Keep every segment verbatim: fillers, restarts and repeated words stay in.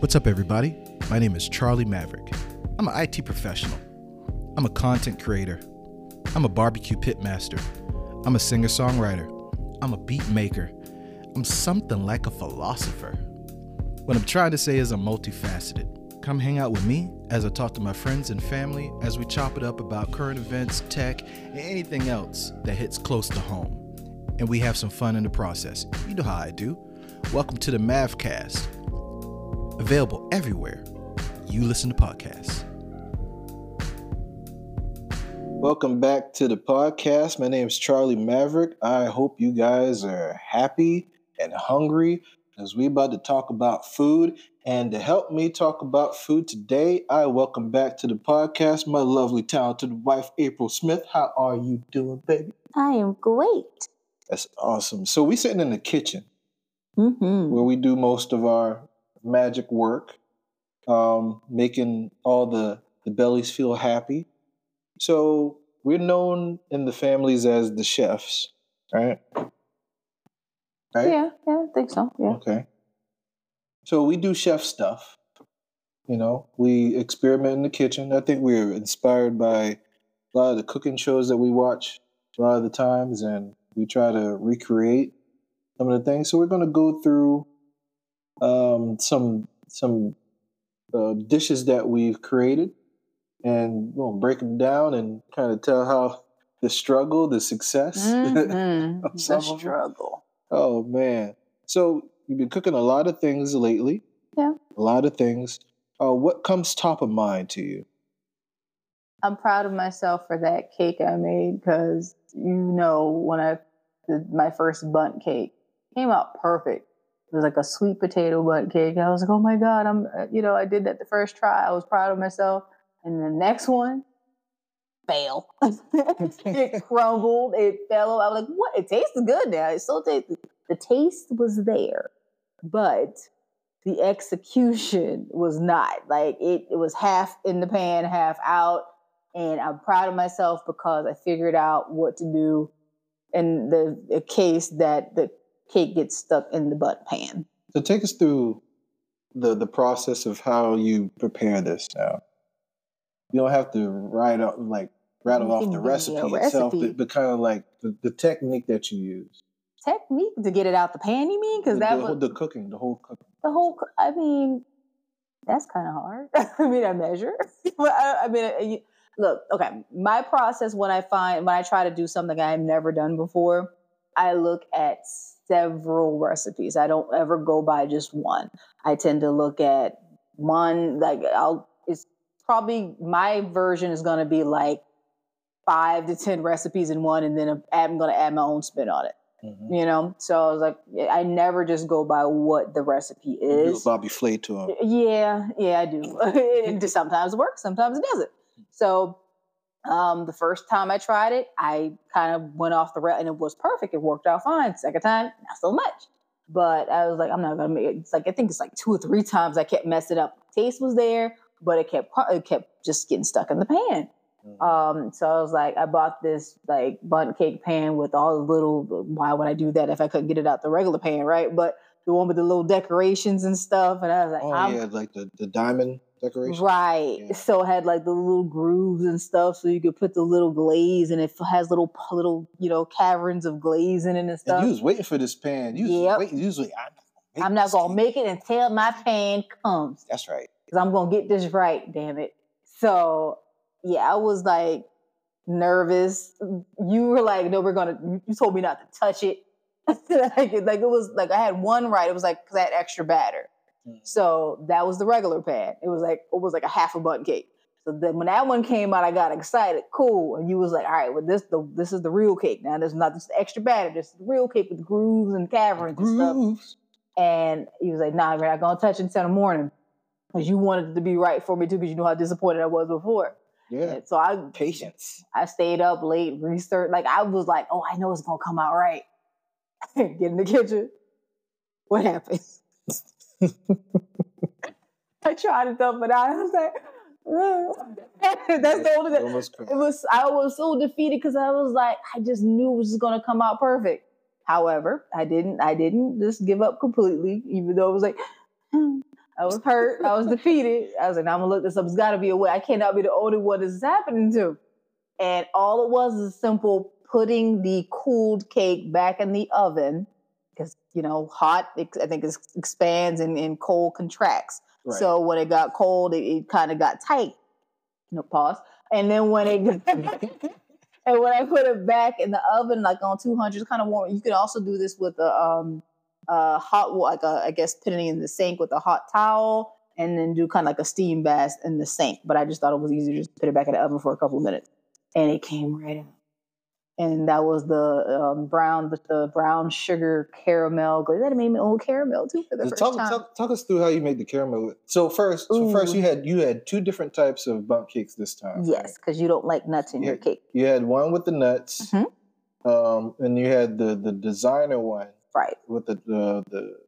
What's up, everybody? My name is Charlie Maverick. I'm an I T professional. I'm a content creator. I'm a barbecue pit master. I'm a singer-songwriter. I'm a beat maker. I'm something like a philosopher. What I'm trying to say is I'm multifaceted. Come hang out with me as I talk to my friends and family as we chop it up about current events, tech, and anything else that hits close to home. And we have some fun in the process. You know how I do. Welcome to the Mavcast. Available everywhere you listen to podcasts. Welcome back to the podcast. My name is Charlie Maverick. I hope you guys are happy and hungry because we're about to talk about food. And to help me talk about food today, I welcome back to the podcast my lovely, talented wife, Apryl Smith. How are you doing, baby? I am great. That's awesome. So we're sitting in the kitchen mm-hmm. where we do most of our magic work, um, making all the, the bellies feel happy. So we're known in the families as the chefs, right? Right? Yeah, yeah, I think so. Yeah. Okay. So we do chef stuff. You know, we experiment in the kitchen. I think we're inspired by a lot of the cooking shows that we watch a lot of the times, and we try to recreate some of the things. So we're going to go through Um, some some uh, dishes that we've created, and we'll break them down and kind of tell how the struggle, the success, mm-hmm. of some the struggle. Of oh man! So you've been cooking a lot of things lately. Yeah, a lot of things. Uh, what comes top of mind to you? I'm proud of myself for that cake I made because you know when I did my first bundt cake, it came out perfect. It was like a sweet potato bundt cake. I was like, oh my God, I'm, you know, I did that the first try. I was proud of myself. And the next one, fail. It crumbled. It fell. I was like, what? It tasted good now. It still tasted. The taste was there, but the execution was not. Like it, it was half in the pan, half out. And I'm proud of myself because I figured out what to do in the, the case that the cake gets stuck in the bundt pan. So take us through the the process of how you prepare this now. You don't have to write up, like rattle off the recipe, recipe itself, but, but kind of like the, the technique that you use. Technique to get it out the pan, you mean? Because that the, was the cooking, the whole cooking. The whole, I mean, that's kind of hard. I mean, I measure. But I, I mean, I, look, okay. My process when I find when I try to do something I've never done before, I look at several recipes. I don't ever go by just one. I tend to look at one, like I'll, it's probably my version is going to be like five to ten recipes in one. And then I'm going to add my own spin on it, mm-hmm. you know? So I was like, I never just go by what the recipe is. You do Bobby Flay to him. Yeah. Yeah, I do. It sometimes works. Sometimes it doesn't. So Um, the first time I tried it, I kind of went off the rail and it was perfect. It worked out fine. Second time, not so much. But I was like, I'm not going to make it. It's like, I think it's like two or three times I kept messing up. Taste was there, but it kept, it kept just getting stuck in the pan. Mm-hmm. Um, so I was like, I bought this like bundt cake pan with all the little, why would I do that if I couldn't get it out the regular pan? Right. But the one with the little decorations and stuff. And I was like, oh I'm, yeah, like the, the diamond. Decoration. Right. Yeah. So it had like the little grooves and stuff so you could put the little glaze and it has little, little you know, caverns of glaze in it and stuff. And you was waiting for this pan. You yep. was waiting. You was like, I'm not going to make it until my pan comes. That's right. Because I'm going to get this right, damn it. So, yeah, I was like nervous. You were like, no, we're going to, you told me not to touch it. like, it. Like it was like I had one right. It was like, because I had extra batter. So that was the regular pan. It was like it was like a half a bundt cake. So then when that one came out, I got excited. Cool. And you was like, all right, well this the this is the real cake. Now there's not this extra batter. This is the real cake with grooves and caverns grooves. and stuff. And he was like, nah, we're not gonna touch it until the morning, because you wanted it to be right for me too, because you know how disappointed I was before. Yeah. And so I patience. I stayed up late, researched. Like I was like, oh, I know it's gonna come out right. Get in the kitchen. What happened? I tried it though, but I was like, oh. "That's the only thing." It was. I was so defeated because I was like, I just knew it was going to come out perfect. However, I didn't. I didn't just give up completely, even though it was like, hmm. I was hurt. I was defeated. I was like, nah, I'm going to look this up. It's got to be a way. I cannot be the only one this is happening to. And all it was is simple putting the cooled cake back in the oven because, you know, hot, I think it expands and, and cold contracts. Right. So when it got cold, it, it kind of got tight. No, pause. And then when it and when I put it back in the oven, like on two hundred, kind of warm. You can also do this with a um, uh, hot, like a, I guess, putting it in the sink with a hot towel, and then do kind of like a steam bath in the sink. But I just thought it was easier to just put it back in the oven for a couple of minutes, and it came right out. And that was the um, brown, the brown sugar caramel. That made me old caramel too for the so first talk, time. Talk, talk us through how you made the caramel. So first, so first you had you had two different types of bundt cakes this time. Yes, because right? You don't like nuts in you your had, cake. You had one with the nuts, mm-hmm. um, and you had the the designer one, right? With the the. the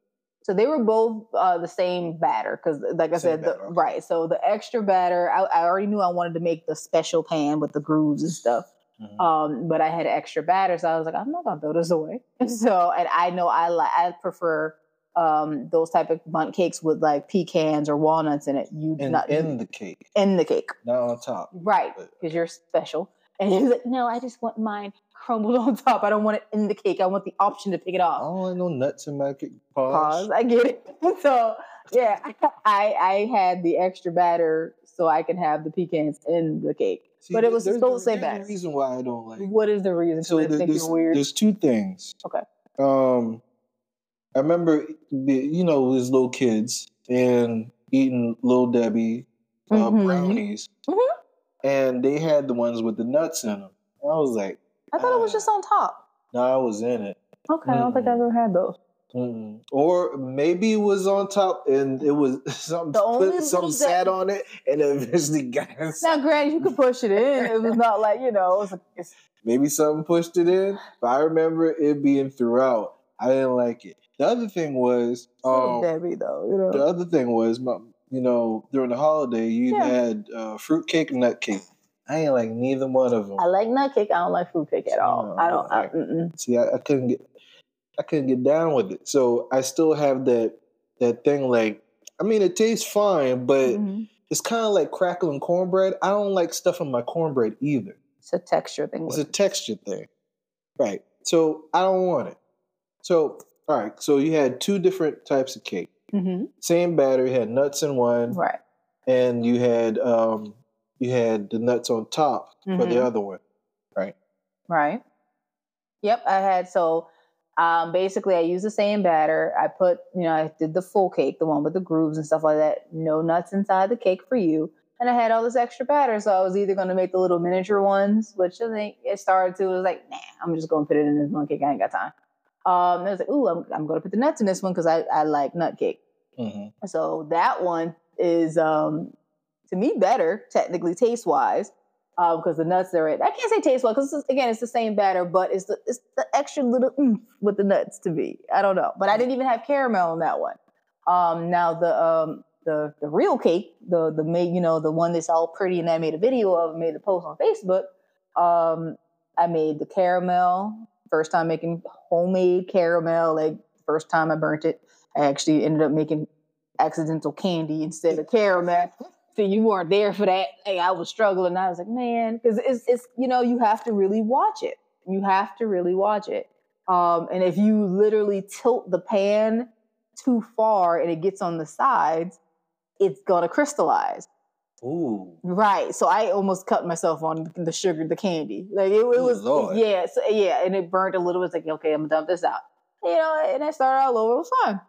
so they were both uh, the same batter because, like I said, the, right. So the extra batter, I, I already knew I wanted to make the special pan with the grooves and stuff. Mm-hmm. Um, but I had extra batter, so I was like, I'm not gonna throw this away. So, and I know I like, I prefer um, those type of bundt cakes with like pecans or walnuts in it. You do in, not in the cake, in the cake, not on top, right? Because you're special. And he's like, no, I just want mine crumbled on top. I don't want it in the cake. I want the option to pick it off. I don't want no nuts in my cake. Pause. Pause. I get it. So yeah, I I had the extra batter so I can have the pecans in the cake. See, but it was still the same batter. Reason why I don't like. What is the reason? So there, I think you're weird. There's two things. Okay. Um, I remember, you know, as little kids and eating Little Debbie uh, mm-hmm. brownies, mm-hmm. and they had the ones with the nuts in them. I was like, I thought ah. it was just on top. No, I was in it. Okay, mm-hmm. I don't think I ever had those. Mm. Or maybe it was on top and it was something, put, something sat on it and it eventually got inside. Now, granted, you could push it in. It was not like, you know. It was like, it's... Maybe something pushed it in, but I remember it being throughout. I didn't like it. The other thing was... Um, Debbie, though, you know. The other thing was, my, you know, during the holiday, you yeah. had uh, fruitcake and nut cake. I ain't like neither one of them. I like nut cake. I don't like fruitcake at all. I don't... I don't I, see, I, I couldn't get... I couldn't get down with it. So I still have that that thing like, I mean, it tastes fine, but mm-hmm. it's kind of like crackling cornbread. I don't like stuff in my cornbread either. It's a texture thing. It's a texture thing. Right. So I don't want it. So, all right. So you had two different types of cake. Mm-hmm. Same batter. You had nuts in one. Right. And you had, um, you had the nuts on top mm-hmm. for the other one. Right. Right. Yep. I had, so... Um, basically, I used the same batter. I put, you know, I did the full cake, the one with the grooves and stuff like that. No nuts inside the cake for you. And I had all this extra batter. So I was either going to make the little miniature ones, which I think it started to. It was like, nah, I'm just going to put it in this one cake. I ain't got time. Um, I was like, ooh, I'm, I'm going to put the nuts in this one because I, I like nut cake. Mm-hmm. So that one is, um, to me, better, technically, taste-wise. Because uh, the nuts are in. I can't say taste well because again, it's the same batter, but it's the it's the extra little oomph with the nuts to me. I don't know, but I didn't even have caramel on that one. Um, now the um, the the real cake, the the made you know the one that's all pretty and I made a video of, made a post on Facebook. Um, I made the caramel first time making homemade caramel. Like first time I burnt it, I actually ended up making accidental candy instead of caramel. So you weren't there for that. Hey, I was struggling. I was like, man, because it's, it's, you know, you have to really watch it. You have to really watch it. Um, and if you literally tilt the pan too far and it gets on the sides, it's going to crystallize. Ooh. Right. So I almost cut myself on the sugar, the candy. Like it, it was, Lord. yeah. So, yeah. And it burned a little. It's like, okay, I'm gonna dump this out. You know, and I started all over. It was fine.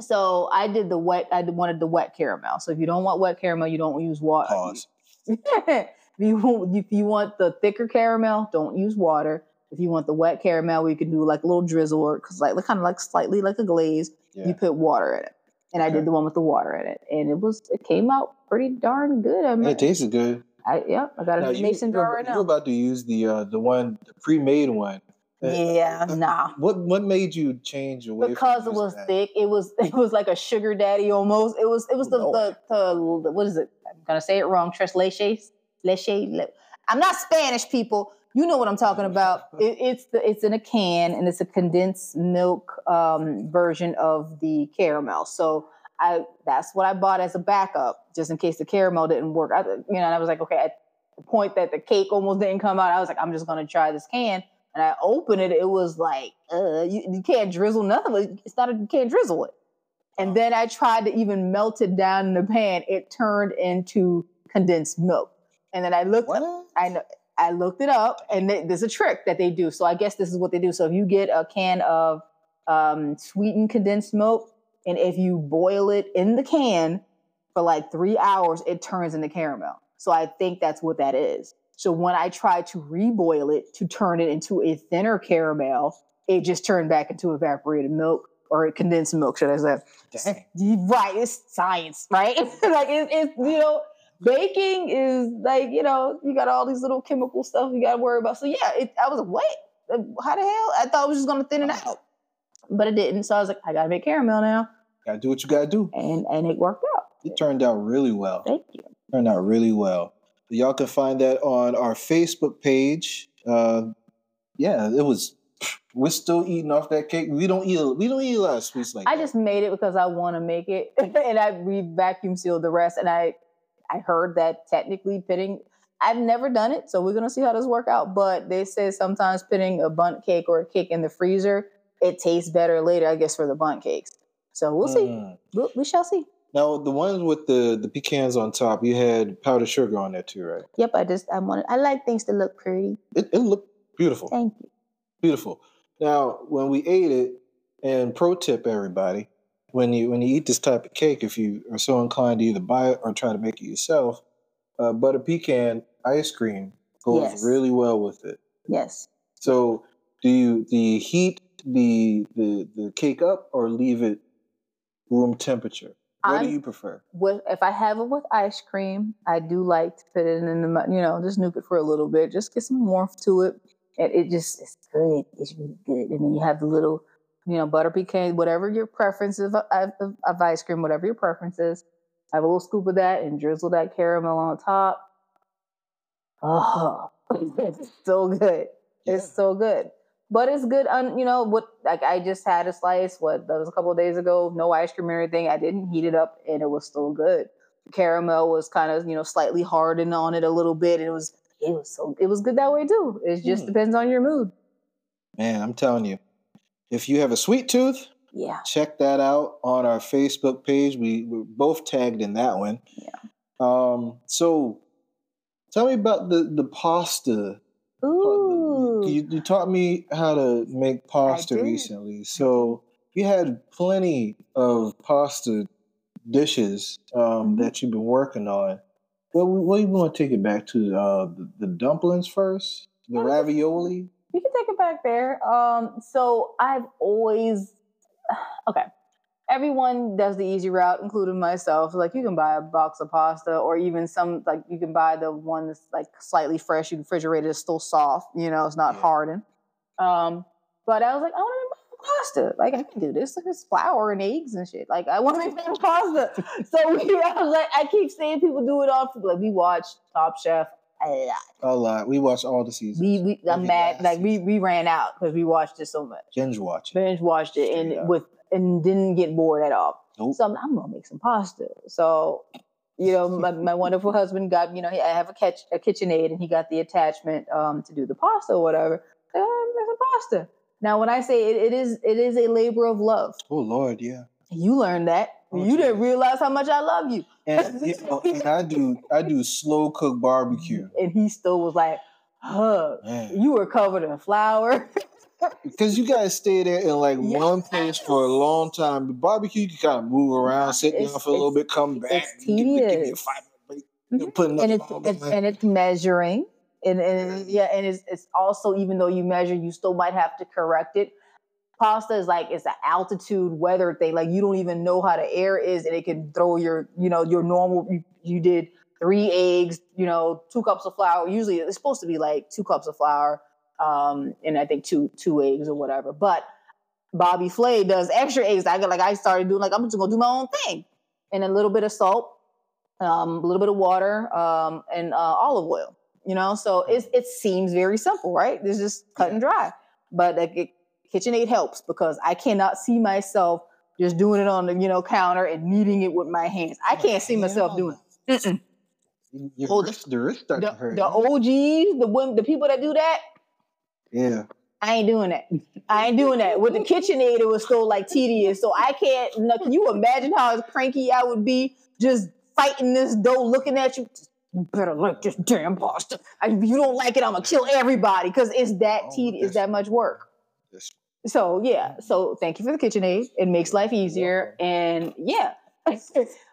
So I did the wet, I wanted the wet caramel. So if you don't want wet caramel, you don't use water. Pause. if, you, if you want the thicker caramel, don't use water. If you want the wet caramel, we can do like a little drizzle or cause like kind of like slightly like a glaze. Yeah. You put water in it. And okay. I did the one with the water in it. And it was, it came out pretty darn good. I mean, it tasted good. I, yep. I got now a mason jar right now. You're about to use the, uh, the one, the pre-made one. Yeah, nah. What what made you change your way? Because it was that? thick. It was it was like a sugar daddy almost. It was it was the, no. the, the, the what is it? I'm gonna say it wrong. Tres leches, leche. I'm not Spanish, people. You know what I'm talking about. It, it's the, it's in a can and it's a condensed milk um, version of the caramel. So I that's what I bought as a backup, just in case the caramel didn't work. I, you know, and I was like, okay, at the point that the cake almost didn't come out, I was like, I'm just gonna try this can. And I opened it. It was like, uh, you, you can't drizzle nothing. It's not a, you can't drizzle it. And then I tried to even melt it down in the pan. It turned into condensed milk. And then I looked. What? I I looked it up, and they, there's a trick that they do. So I guess this is what they do. So if you get a can of um, sweetened condensed milk, and if you boil it in the can for like three hours, it turns into caramel. So I think that's what that is. So when I tried to reboil it to turn it into a thinner caramel, it just turned back into evaporated milk or condensed milk, should I say. Dang. Right, it's science, right? Like it, it's, you know, baking is like, you know, you got all these little chemical stuff you got to worry about. So yeah, it, I was like, what? How the hell? I thought it was just going to thin it out. But it didn't. So I was like, I got to make caramel now. Got to do what you got to do. And and it worked out. It turned out really well. Thank you. It turned out really well. Y'all can find that on our Facebook page. Uh, yeah, it was. We're still eating off that cake. We don't eat. We don't eat a lot of sweets like I that. I just made it because I want to make it, and I we vacuum sealed the rest. And I, I heard that technically pitting. I've never done it, so we're gonna see how this work out. But they say sometimes pitting a bundt cake or a cake in the freezer, it tastes better later. I guess for the bundt cakes. So we'll see. Mm. We'll, we shall see. Now, the ones with the, the pecans on top, you had powdered sugar on there too, right? Yep, I just, I wanted, I like things to look pretty. It, it looked beautiful. Thank you. Beautiful. Now, when we ate it, and pro tip everybody, when you when you eat this type of cake, if you are so inclined to either buy it or try to make it yourself, uh, butter pecan ice cream goes yes. really well with it. Yes. So, do you the heat the the, the cake up or leave it room temperature? What do you prefer? With, if I have it with ice cream, I do like to put it in the, you know, just nuke it for a little bit. Just get some warmth to it. And it just, it's good. It's really good. And then you have the little, you know, butter pecan, whatever your preference is of, of, of ice cream, whatever your preference is. Have a little scoop of that and drizzle that caramel on top. Oh, it's so good. Yeah. It's so good. But it's good, on, you know, what, like I just had a slice, what, that was a couple of days ago, no ice cream or anything. I didn't heat it up, and it was still good. The caramel was kind of, you know, slightly hardened on it a little bit. And it was, it was so, it was good that way too. It just mm. depends on your mood. Man, I'm telling you, if you have a sweet tooth, yeah, check that out on our Facebook page. We were both tagged in that one. Yeah. Um. So tell me about the, the pasta. Ooh. You, you taught me how to make pasta recently. So you had plenty of pasta dishes um, mm-hmm. that you've been working on. Well, we want to take it back to uh, the, the dumplings first, the yeah, ravioli. You can take it back there. Um, so I've always, okay, everyone does the easy route, including myself. Like you can buy a box of pasta, or even some, like you can buy the one that's like slightly fresh. You can refrigerate it; it's still soft. You know, it's not yeah. hardened. Um, but I was like, I want to make pasta. Like I can do this. Like it's flour and eggs and shit. Like I want to make pasta. So we, I was like, I keep saying people do it all. Like we watch Top Chef a lot. A lot. We watch all the seasons. We, we I'm Every mad. Like we, we ran out because we watched it so much. Binge watched it. Binge watched it, and yeah. with. and didn't get bored at all. Nope. So I'm, I'm going to make some pasta. So, you know, my, my wonderful husband got, you know, he, I have a, catch, a KitchenAid, and he got the attachment um, to do the pasta or whatever. I'm going to make some pasta. Now, when I say it, it is it is a labor of love. Oh, Lord, yeah. You learned that. Oh, you didn't realize how much I love you. And, you know, and I do I do slow cook barbecue. And he still was like, huh, man. You were covered in flour. Because you guys stay there in like yes. one place for a long time. The barbecue, you can kind of move around, sit down for a little bit, come back. It's tedious. Give me a five minute break. You're putting up and it's, all it's and it's measuring, and and yeah, and it's it's also even though you measure, you still might have to correct it. Pasta is like it's an altitude weather thing. Like you don't even know how the air is, and it can throw your you know your normal. You, you did three eggs, you know, two cups of flour. Usually it's supposed to be like two cups of flour. Um, and I think two two eggs or whatever. But Bobby Flay does extra eggs. I got like I started doing like I'm just gonna do my own thing, and a little bit of salt, um, a little bit of water, um, and uh, olive oil. You know, so it it seems very simple, right? It's just cut and dry. But like, it, KitchenAid helps because I cannot see myself just doing it on the, you know, counter and kneading it with my hands. I can't see myself doing it. Mm-mm. Your oh, wrist, the, wrist the, the O Gs, the women, the people that do that. Yeah. I ain't doing that. I ain't doing that. With the KitchenAid, it was so like tedious. So I can't, now, can you imagine how cranky I would be just fighting this dough, looking at you? You better like this damn pasta. I, if you don't like it, I'm gonna kill everybody because it's that oh, tedious, it's that much work. So yeah, so thank you for the KitchenAid. It makes life easier. And yeah.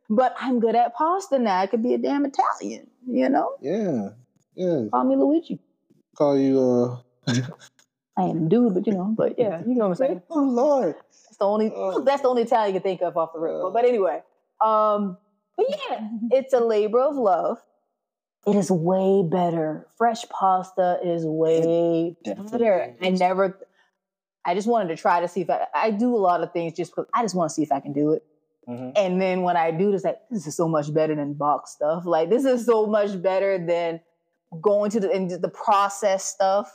But I'm good at pasta now. I could be a damn Italian, you know? Yeah, yeah. Call me Luigi. Call you, uh... I am a dude, but you know, but yeah, you know what I'm saying? Oh, Lord. That's the only, oh. that's the only Italian you can think of off the rip. But, but anyway, um, but yeah, it's a labor of love. It is way better. Fresh pasta is way better. I never, I just wanted to try to see if I, I do a lot of things just because I just want to see if I can do it. Mm-hmm. And then when I do this, like, this is so much better than box stuff. Like, this is so much better than going to the and the processed stuff.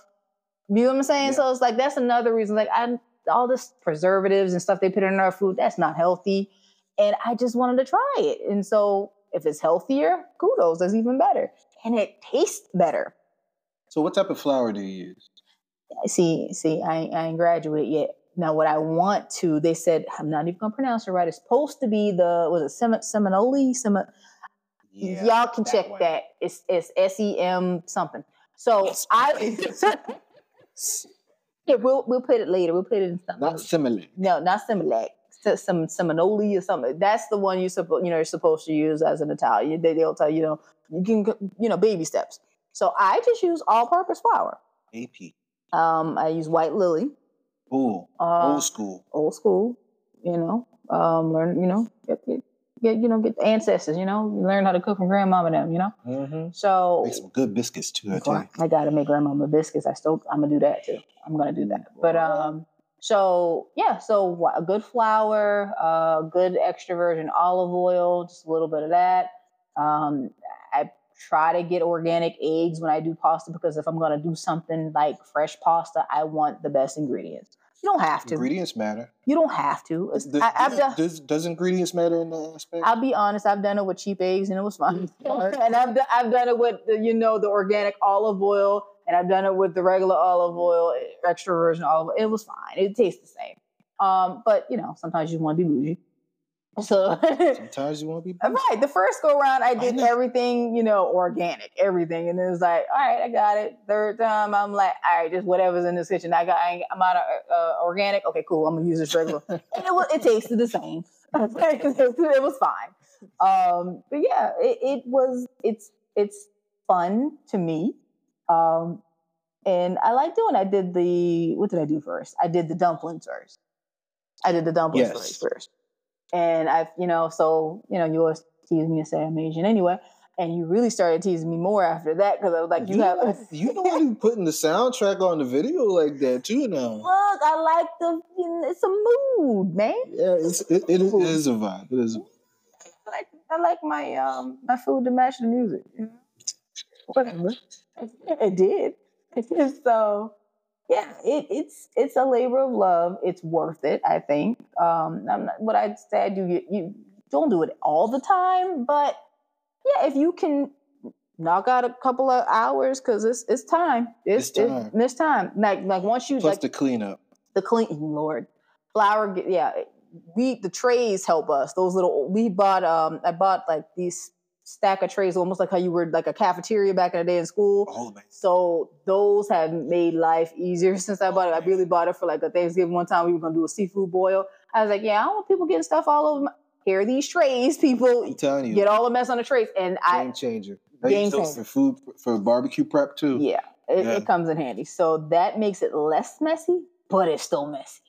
You know what I'm saying? Yeah. So it's like, that's another reason. Like, I all this preservatives and stuff they put in our food, that's not healthy. And I just wanted to try it. And so if it's healthier, kudos, that's even better. And it tastes better. So what type of flour do you use? See, see, I, I ain't graduated yet. Now, what I want to, they said, I'm not even going to pronounce it right. It's supposed to be the, was it Sem- Seminole? Sem- yeah, Y'all can that check one. that. It's it's S E M something. So yes, I, yeah, we'll, we'll put it later. We'll put it in something. Not Seminole. No, not Seminole. Some Seminole or something. That's the one you suppo- you know, you're supposed to use as an Italian. They, they'll tell you, you know, you can, you know, baby steps. So I just use all-purpose flour. A P. Um, I use White Lily. Ooh, uh, old school. Old school, you know. Um, learn, you know, get, get, get, you know, get the ancestors, you know. Learn how to cook from grandmama them, you know. Mm-hmm. So make some good biscuits too. I, tell you. I gotta make grandmama biscuits. I still, I'm gonna do that too. I'm gonna do that. But um, so yeah, so a good flour, uh, good extra virgin olive oil, just a little bit of that. Um, I try to get organic eggs when I do pasta because if I'm gonna do something like fresh pasta, I want the best ingredients. You don't have to. Ingredients matter. You don't have to. Does, I, I've done, does, does ingredients matter in that aspect? I'll be honest. I've done it with cheap eggs, and it was fine. And I've done, I've done it with you know the organic olive oil, and I've done it with the regular olive oil, extra virgin olive oil. It was fine. It tastes the same. Um, but you know, sometimes you want to be bougie. So sometimes you want to be bougie. Right. The first go round, I did I everything you know organic, everything, and it was like, all right, I got it. Third time, I'm like, all right, just whatever's in this kitchen. I got, I I'm out of. Uh, organic, okay, cool. I'm gonna use this regular, and it was, it tasted the same. It was fine, um, but yeah, it, it was. It's it's fun to me, um, and I like doing. I did the what did I do first? I did the dumplings first. I did the dumplings yes. first, and I've you know so you know you always tease me and say I'm Asian anyway. And you really started teasing me more after that because I was like, you, you have... Know, you know what, you putting the soundtrack on the video like that, too, now. Look, I like the... You know, it's a mood, man. Yeah, it's, it, it, is, it is a vibe. It is a vibe. I like, I like my, um, my food to match the music. Whatever. It did. So, yeah, it, it's it's a labor of love. It's worth it, I think. Um, I'm not, what I'd say I do... You, you don't do it all the time, but... Yeah, if you can knock out a couple of hours, because it's it's time. It's, it's time. It's, it's time. Like like once you plus like, the cleanup, the clean Lord, flour. Yeah, we the trays help us. Those little we bought. Um, I bought like these stack of trays, almost like how you were like a cafeteria back in the day in school. Oh, man. So those have made life easier since I bought oh, it. Man. I really bought it for like a Thanksgiving one time. We were gonna do a seafood boil. I was like, yeah, I don't want people getting stuff all over my... Here are these trays, people. I'm telling you, get all the mess on the trays, and I game changer. They game changer for food for barbecue prep too. Yeah it, yeah, it comes in handy. So that makes it less messy, but it's still messy.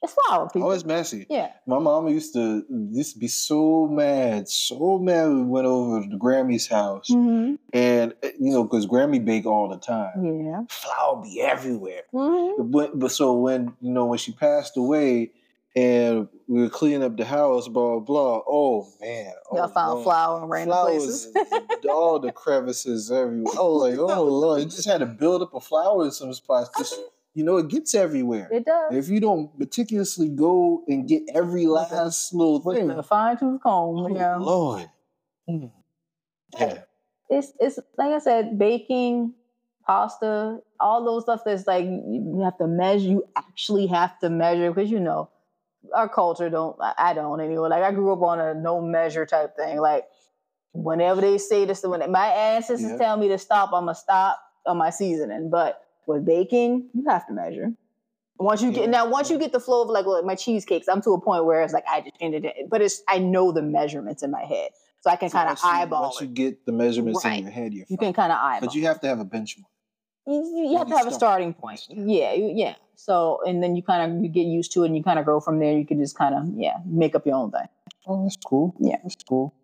It's flour, people. Oh, it's messy. Yeah. My mama used to used to be so mad, so mad. We went over to Grammy's house, mm-hmm. and you know, because Grammy bake all the time. Yeah, flour be everywhere. Mm-hmm. But but so when you know when she passed away. And we were cleaning up the house, blah, blah. Oh, man. Oh, y'all found Lord. Flour in random flowers, places. All the crevices everywhere. Oh, like, oh, Lord. You just had to build up a flower in some spots. Just you know, it gets everywhere. It does. And if you don't meticulously go and get every last little thing, with a fine tooth comb, oh, you know? Lord. Mm. Yeah. It's it's like I said, baking, pasta, all those stuff that's like you have to measure. You actually have to measure because you know our culture don't. I don't anyway. Like I grew up on a no measure type thing. Like whenever they say this, when my ancestors yeah. tell me to stop, I'm gonna stop on my seasoning. But with baking, you have to measure. Once you yeah. get now, once you get the flow of like, like my cheesecakes, I'm to a point where it's like I just ended it, but it's I know the measurements in my head. So I can so kind of eyeball you, once it. you get the measurements right. in your head, you're fine. You can kind of eyeball. But you have to have a benchmark. You, you, you have to have start. a starting point. Yeah, yeah. So, and then you kind of you get used to it and you kind of grow from there. You can just kind of, yeah, make up your own thing. Oh, that's cool. Yeah. That's cool.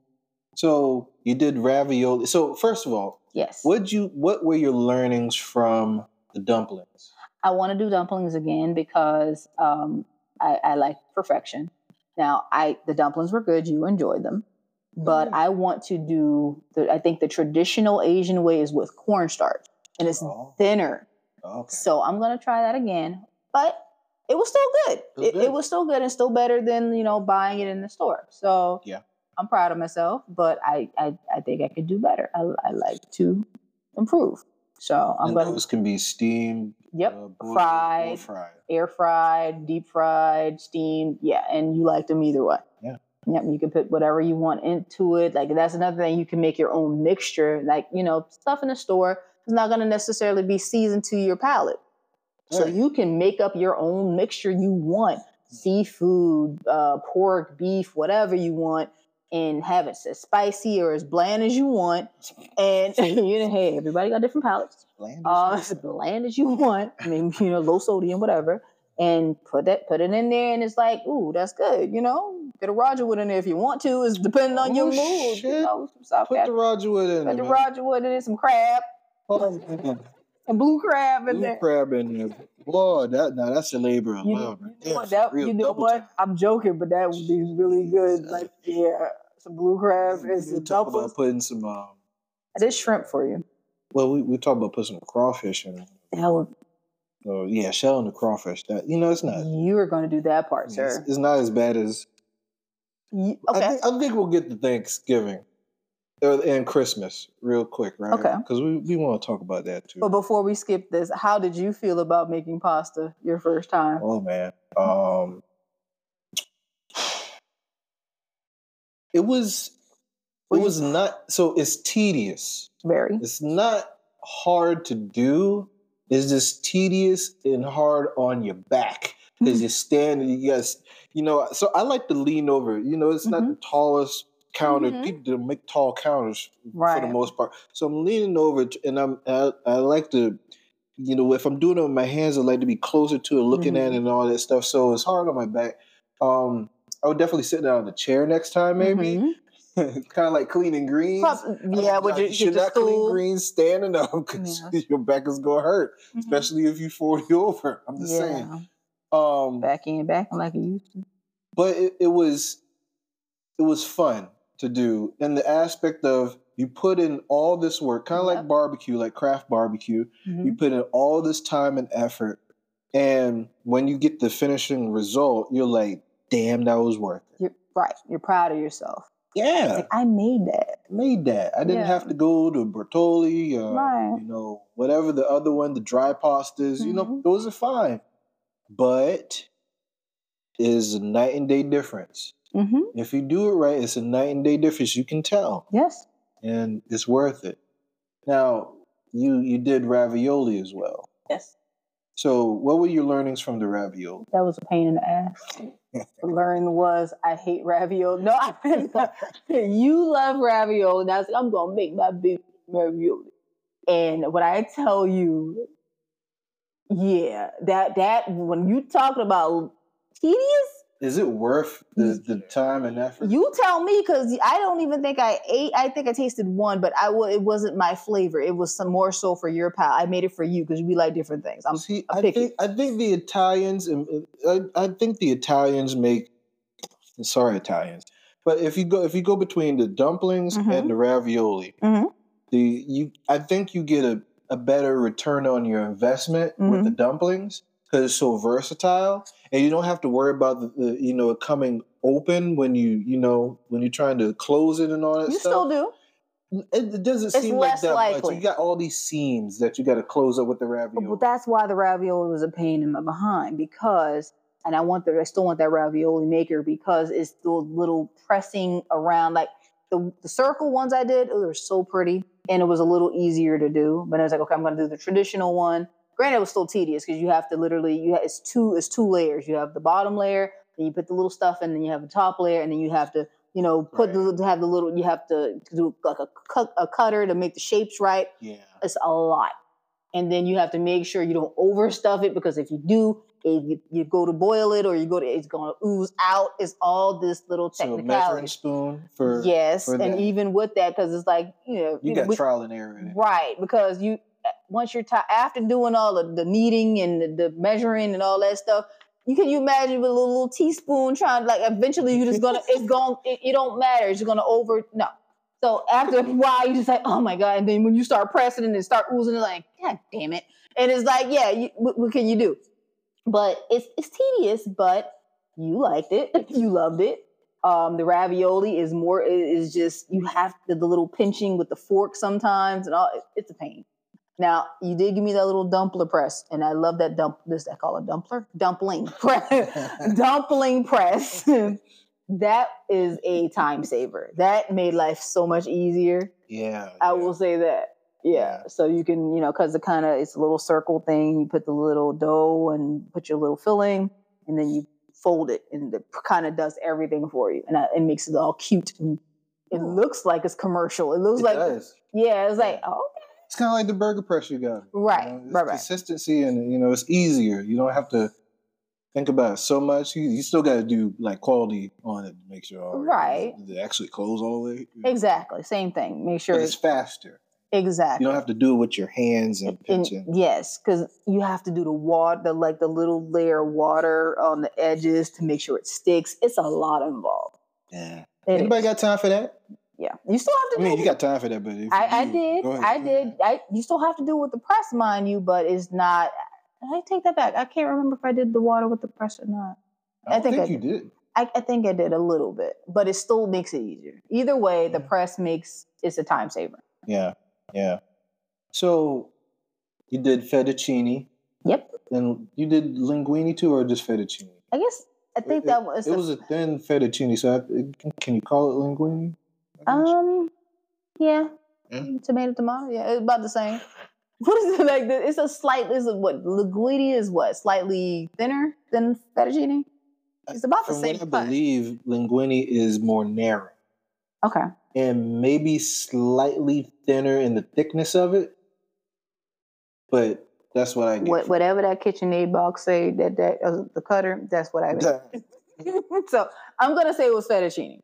So you did ravioli. So first of all, yes. What you what were your learnings from the dumplings? I want to do dumplings again because um, I, I like perfection. Now, I the dumplings were good. You enjoyed them. But mm. I want to do, the, I think the traditional Asian way is with cornstarch. And it's oh. thinner. Oh, okay. So I'm going to try that again. But it was still good. Still it, good. It was still good and still better than, you know, buying it in the store. So yeah. I'm proud of myself. But I, I, I think I could do better. I, I like to improve. So I'm going to. Those can be steamed. Yep. Uh, boiled, fried, boiled fried. Air fried, deep fried, steamed. Yeah. And you like them either way. Yeah. Yep, you can put whatever you want into it. Like that's another thing. You can make your own mixture. Like, you know, stuff in the store is not going to necessarily be seasoned to your palate. Right. So you can make up your own mixture you want. Seafood, uh, pork, beef, whatever you want. And have it as spicy or as bland as you want. And, you know, hey, everybody got different palates. Bland as, uh, bland as you want. I mean, you know, low sodium, whatever. And put that, put it in there, and it's like, ooh, that's good, you know. Get a Roger Wood in there if you want to. It's depending on oh, your mood. Shit. You know, some put the Roger Wood in there. Put the man. Roger Wood in there, some crab, oh, some blue crab in blue there. Blue crab in there. Lord, that now that's a labor of love. You know, that, you know what? Time. I'm joking, but that would be really good. Like, yeah, some blue crab yeah, and some double. Talk about putting some. Um, I did shrimp for you. Well, we we talked about putting some crawfish in. That would. Oh, yeah, shell and the crawfish. That, you know, it's not. You are going to do that part, sir. It's, it's not as bad as. You, okay. I think, I think we'll get to Thanksgiving and Christmas real quick, right? Okay. Because we, we want to talk about that, too. But before we skip this, how did you feel about making pasta your first time? Oh, man. Um, it was. It was not. So it's tedious. Very. It's not hard to do. It's just tedious and hard on your back because you're standing. You guys, you know. So I like to lean over. You know, it's not mm-hmm. the tallest counter. Mm-hmm. People don't make tall counters right. for the most part. So I'm leaning over, and I'm I, I like to, you know, if I'm doing it with my hands, I like to be closer to it, looking mm-hmm. at it, and all that stuff. So it's hard on my back. Um, I would definitely sit down in a chair next time, maybe. Mm-hmm. Kind of like cleaning greens. Probably, yeah, but you, you should not clean greens standing up because yeah. your back is gonna hurt, mm-hmm. especially if you forty over. I'm just yeah. saying, um, back in, back like it used to. But it, it was, it was fun to do, and the aspect of you put in all this work, kind of yep. like barbecue, like craft barbecue. Mm-hmm. You put in all this time and effort, and when you get the finishing result, you're like, "Damn, that was worth it." You're, right, you're proud of yourself. Yeah, like, I made that. Made that. I didn't yeah. have to go to Bertoli or right. you know whatever the other one, the dry pastas. Mm-hmm. You know those are fine, but it is a night and day difference. Mm-hmm. If you do it right, it's a night and day difference. You can tell. Yes, and it's worth it. Now you you did ravioli as well. Yes. So what were your learnings from the ravioli? That was a pain in the ass. Learn was I hate ravioli. No, I not. You love ravioli. And I was like, I'm going to make my big ravioli. And when I tell you, yeah, that, that when you talking about tedious. Is it worth the, the time and effort? You tell me, because I don't even think I ate. I think I tasted one, but I w- it wasn't my flavor. It was some more so for your pal. I made it for you because we like different things. I'm See, I think I think the Italians, I, I think the Italians make. Sorry, Italians, but if you go if you go between the dumplings mm-hmm. and the ravioli, mm-hmm. the you I think you get a a better return on your investment mm-hmm. with the dumplings because it's so versatile, and you don't have to worry about the, the you know it coming open when you you know when you're trying to close it and all that. You stuff. still do. It, it doesn't it's seem like that likely. much. You got all these seams that you got to close up with the ravioli. Well, that's why the ravioli was a pain in my behind because, and I want the, I still want that ravioli maker because it's the little pressing around like. The, the circle ones I did, oh, they were so pretty, and it was a little easier to do. But I was like, okay, I'm going to do the traditional one. Granted, it was still tedious because you have to literally, you have, it's two, it's two layers. You have the bottom layer, then you put the little stuff, and then you have the top layer, and then you have to, you know, put right. the have the little, you have to do like a, cut, a cutter to make the shapes right. Yeah, it's a lot, and then you have to make sure you don't overstuff it because if you do. If you, you go to boil it or you go to, it's going to ooze out. It's all this little technicality. So a measuring spoon for Yes, for and even with that, because it's like, you know. You got we, trial and error in it. Right, because you, once you're, t- after doing all of the kneading and the, the measuring and all that stuff, you can you imagine with a little, little teaspoon trying to, like, eventually you're just going to, it's going, it, it don't matter. It's going to over, no. So after a while, you just like, oh my God. And then when you start pressing and it start oozing, it's like, God damn it. And it's like, yeah, you, what, what can you do? But it's it's tedious, but you liked it. You loved it. Um, the ravioli is more, it is just, you have to, the little pinching with the fork sometimes and all. It, it's a pain. Now, you did give me that little dumpler press, and I love that dump, this I call it dumpler? Dumpling press. Dumpling press. That is a time saver. That made life so much easier. Yeah. I yeah. will say that. Yeah, so you can, you know, because it kind of, it's a little circle thing. You put the little dough and put your little filling, and then you fold it, and it kind of does everything for you. And I, it makes it all cute. And it looks like it's commercial. It looks it like, does. yeah, it's yeah. like, oh, okay. It's kind of like the burger press you got. Right, you know, it's right, right. Consistency, and, you know, it's easier. You don't have to think about it so much. You, you still got to do, like, quality on it to make sure all right. It actually close all the way. Exactly, same thing. Make sure but it's faster. Exactly. You don't have to do it with your hands and pinching. And yes, because you have to do the water, the, like the little layer of water on the edges to make sure it sticks. It's a lot involved. Yeah. It Anybody is. got time for that? Yeah. You still have to do I mean, do you it. got time for that, but if I, you do, I did. Go ahead, I did. Ahead. I You still have to do it with the press, mind you, but it's not. I take that back. I can't remember if I did the water with the press or not. I, I think, think I did. you did. I, I think I did a little bit, but it still makes it easier. Either way, the yeah. press makes it's a time saver. Yeah. Yeah. So you did fettuccine. Yep. And you did linguine too, or just fettuccine? I guess, I think it, that was... It, a, it was a thin fettuccine, so I, can you call it linguine? Um, yeah. yeah. Tomato, tomato. Yeah, it's about the same. What is it like? It's a slight, it's a, what, linguine is what? Slightly thinner than fettuccine? It's about the From same. What I believe linguine is more narrow. Okay. And maybe slightly thinner in the thickness of it, but that's what I get. What, whatever that KitchenAid box say that that uh, the cutter, that's what I get. So I'm gonna say it was fettuccine.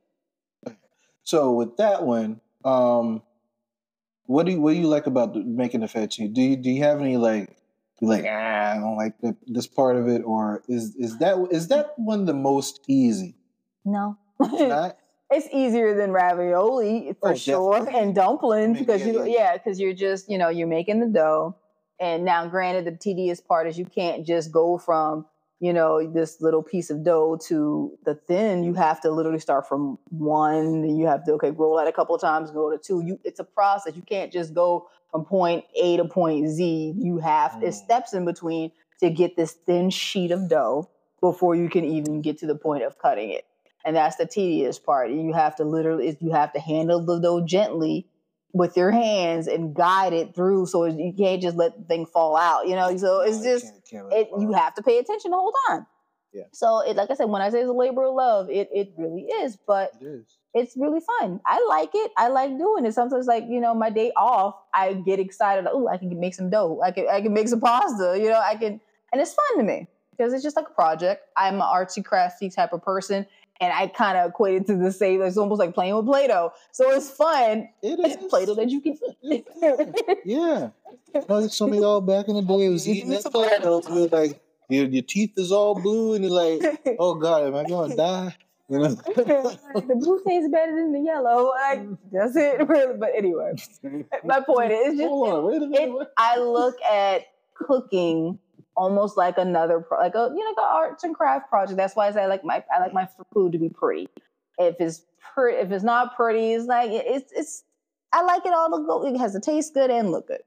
So with that one, um, what do you, what do you like about the, making the fettuccine? Do you do you have any like like ah, I don't like the, this part of it, or is is that is that one the most easy? No, it's not. It's easier than ravioli for oh, sure, definitely. and dumplings because I mean, yeah, you yeah because yeah, you're just you know you're making the dough, and now granted the tedious part is you can't just go from you know this little piece of dough to the thin. You have to literally start from one. Then you have to okay roll out a couple of times, go to two. You it's a process. You can't just go from point A to point Z. You have mm. it's steps in between to get this thin sheet of dough before you can even get to the point of cutting it. And that's the tedious part. You have to literally, you have to handle the dough gently with your hands and guide it through. So you can't just let the thing fall out, you know? So it's just, can't, can't it, you have to pay attention the whole time. Yeah. So it, like I said, when I say it's a labor of love, it, it really is, but it is. It's really fun. I like it. I like doing it. Sometimes like, you know, my day off, I get excited. Like, oh, I can make some dough. I can, I can make some pasta, you know, I can, and it's fun to me because it's just like a project. I'm an artsy, crafty type of person. And I kind of equate it to the same. It's almost like playing with Play-Doh. So it's fun. It is. It's Play-Doh that you can eat. Yeah. No, it's something all back in the day. It was eating that Play-Doh. It was like, your, your teeth is all blue. And you're like, oh, God, am I going to die? You know? The blue tastes better than the yellow. Like, that's it, really. But anyway, my point is, just Hold on, wait a minute, it, I look at cooking almost like another, pro- like a you know, like an arts and craft project. That's why I say, like my, I like my food to be pretty. If it's pretty, if it's not pretty, it's like it, it's it's. I like it all to go. It has to taste good and look good.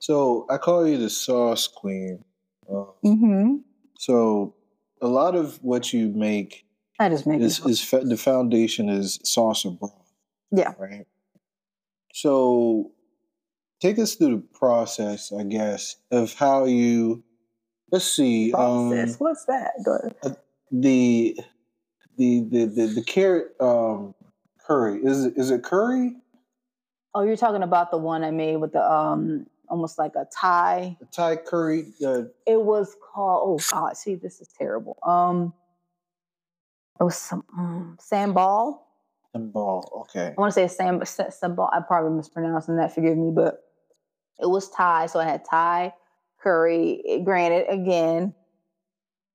So I call you the sauce queen. Um, mm-hmm. So a lot of what you make, I just make is, is fa- the foundation is sauce and broth. Yeah. Right. So take us through the process, I guess, of how you. Let's see. Process. Um, What's that? Go ahead. The the the the, the carrot um, curry is it, is it curry? Oh, you're talking about the one I made with the um, almost like a Thai. A Thai curry. Uh, it was called. Oh God! See, this is terrible. Um, it was some um, sambal. Sambal. Okay. I want to say sam sambal. I probably mispronouncing that. Forgive me, but it was Thai, so I had Thai curry. It, granted, again,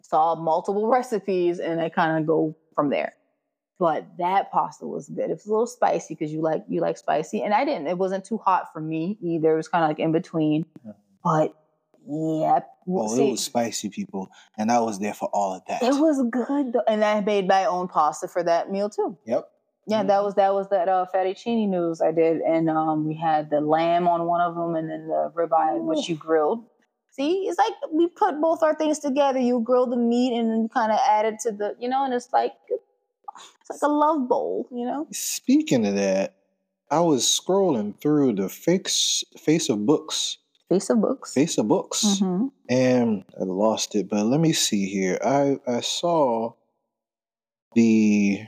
saw multiple recipes, and I kind of go from there. But that pasta was good. It was a little spicy because you like you like spicy, and I didn't. It wasn't too hot for me either. It was kind of like in between. But yeah, well, see, it was spicy, people, and I was there for all of that. It was good, though. And I made my own pasta for that meal too. Yep. Yeah, mm-hmm. that was that was that uh, fettuccine noodles I did, and um, we had the lamb on one of them, and then the ribeye, which you grilled. See, it's like we put both our things together. You grill the meat and kind of add it to the, you know, and it's like. It's like a love bowl, you know? Speaking of that, I was scrolling through the face, face of books. Face of books? Face of books. Mm-hmm. And I lost it, but let me see here. I, I saw the...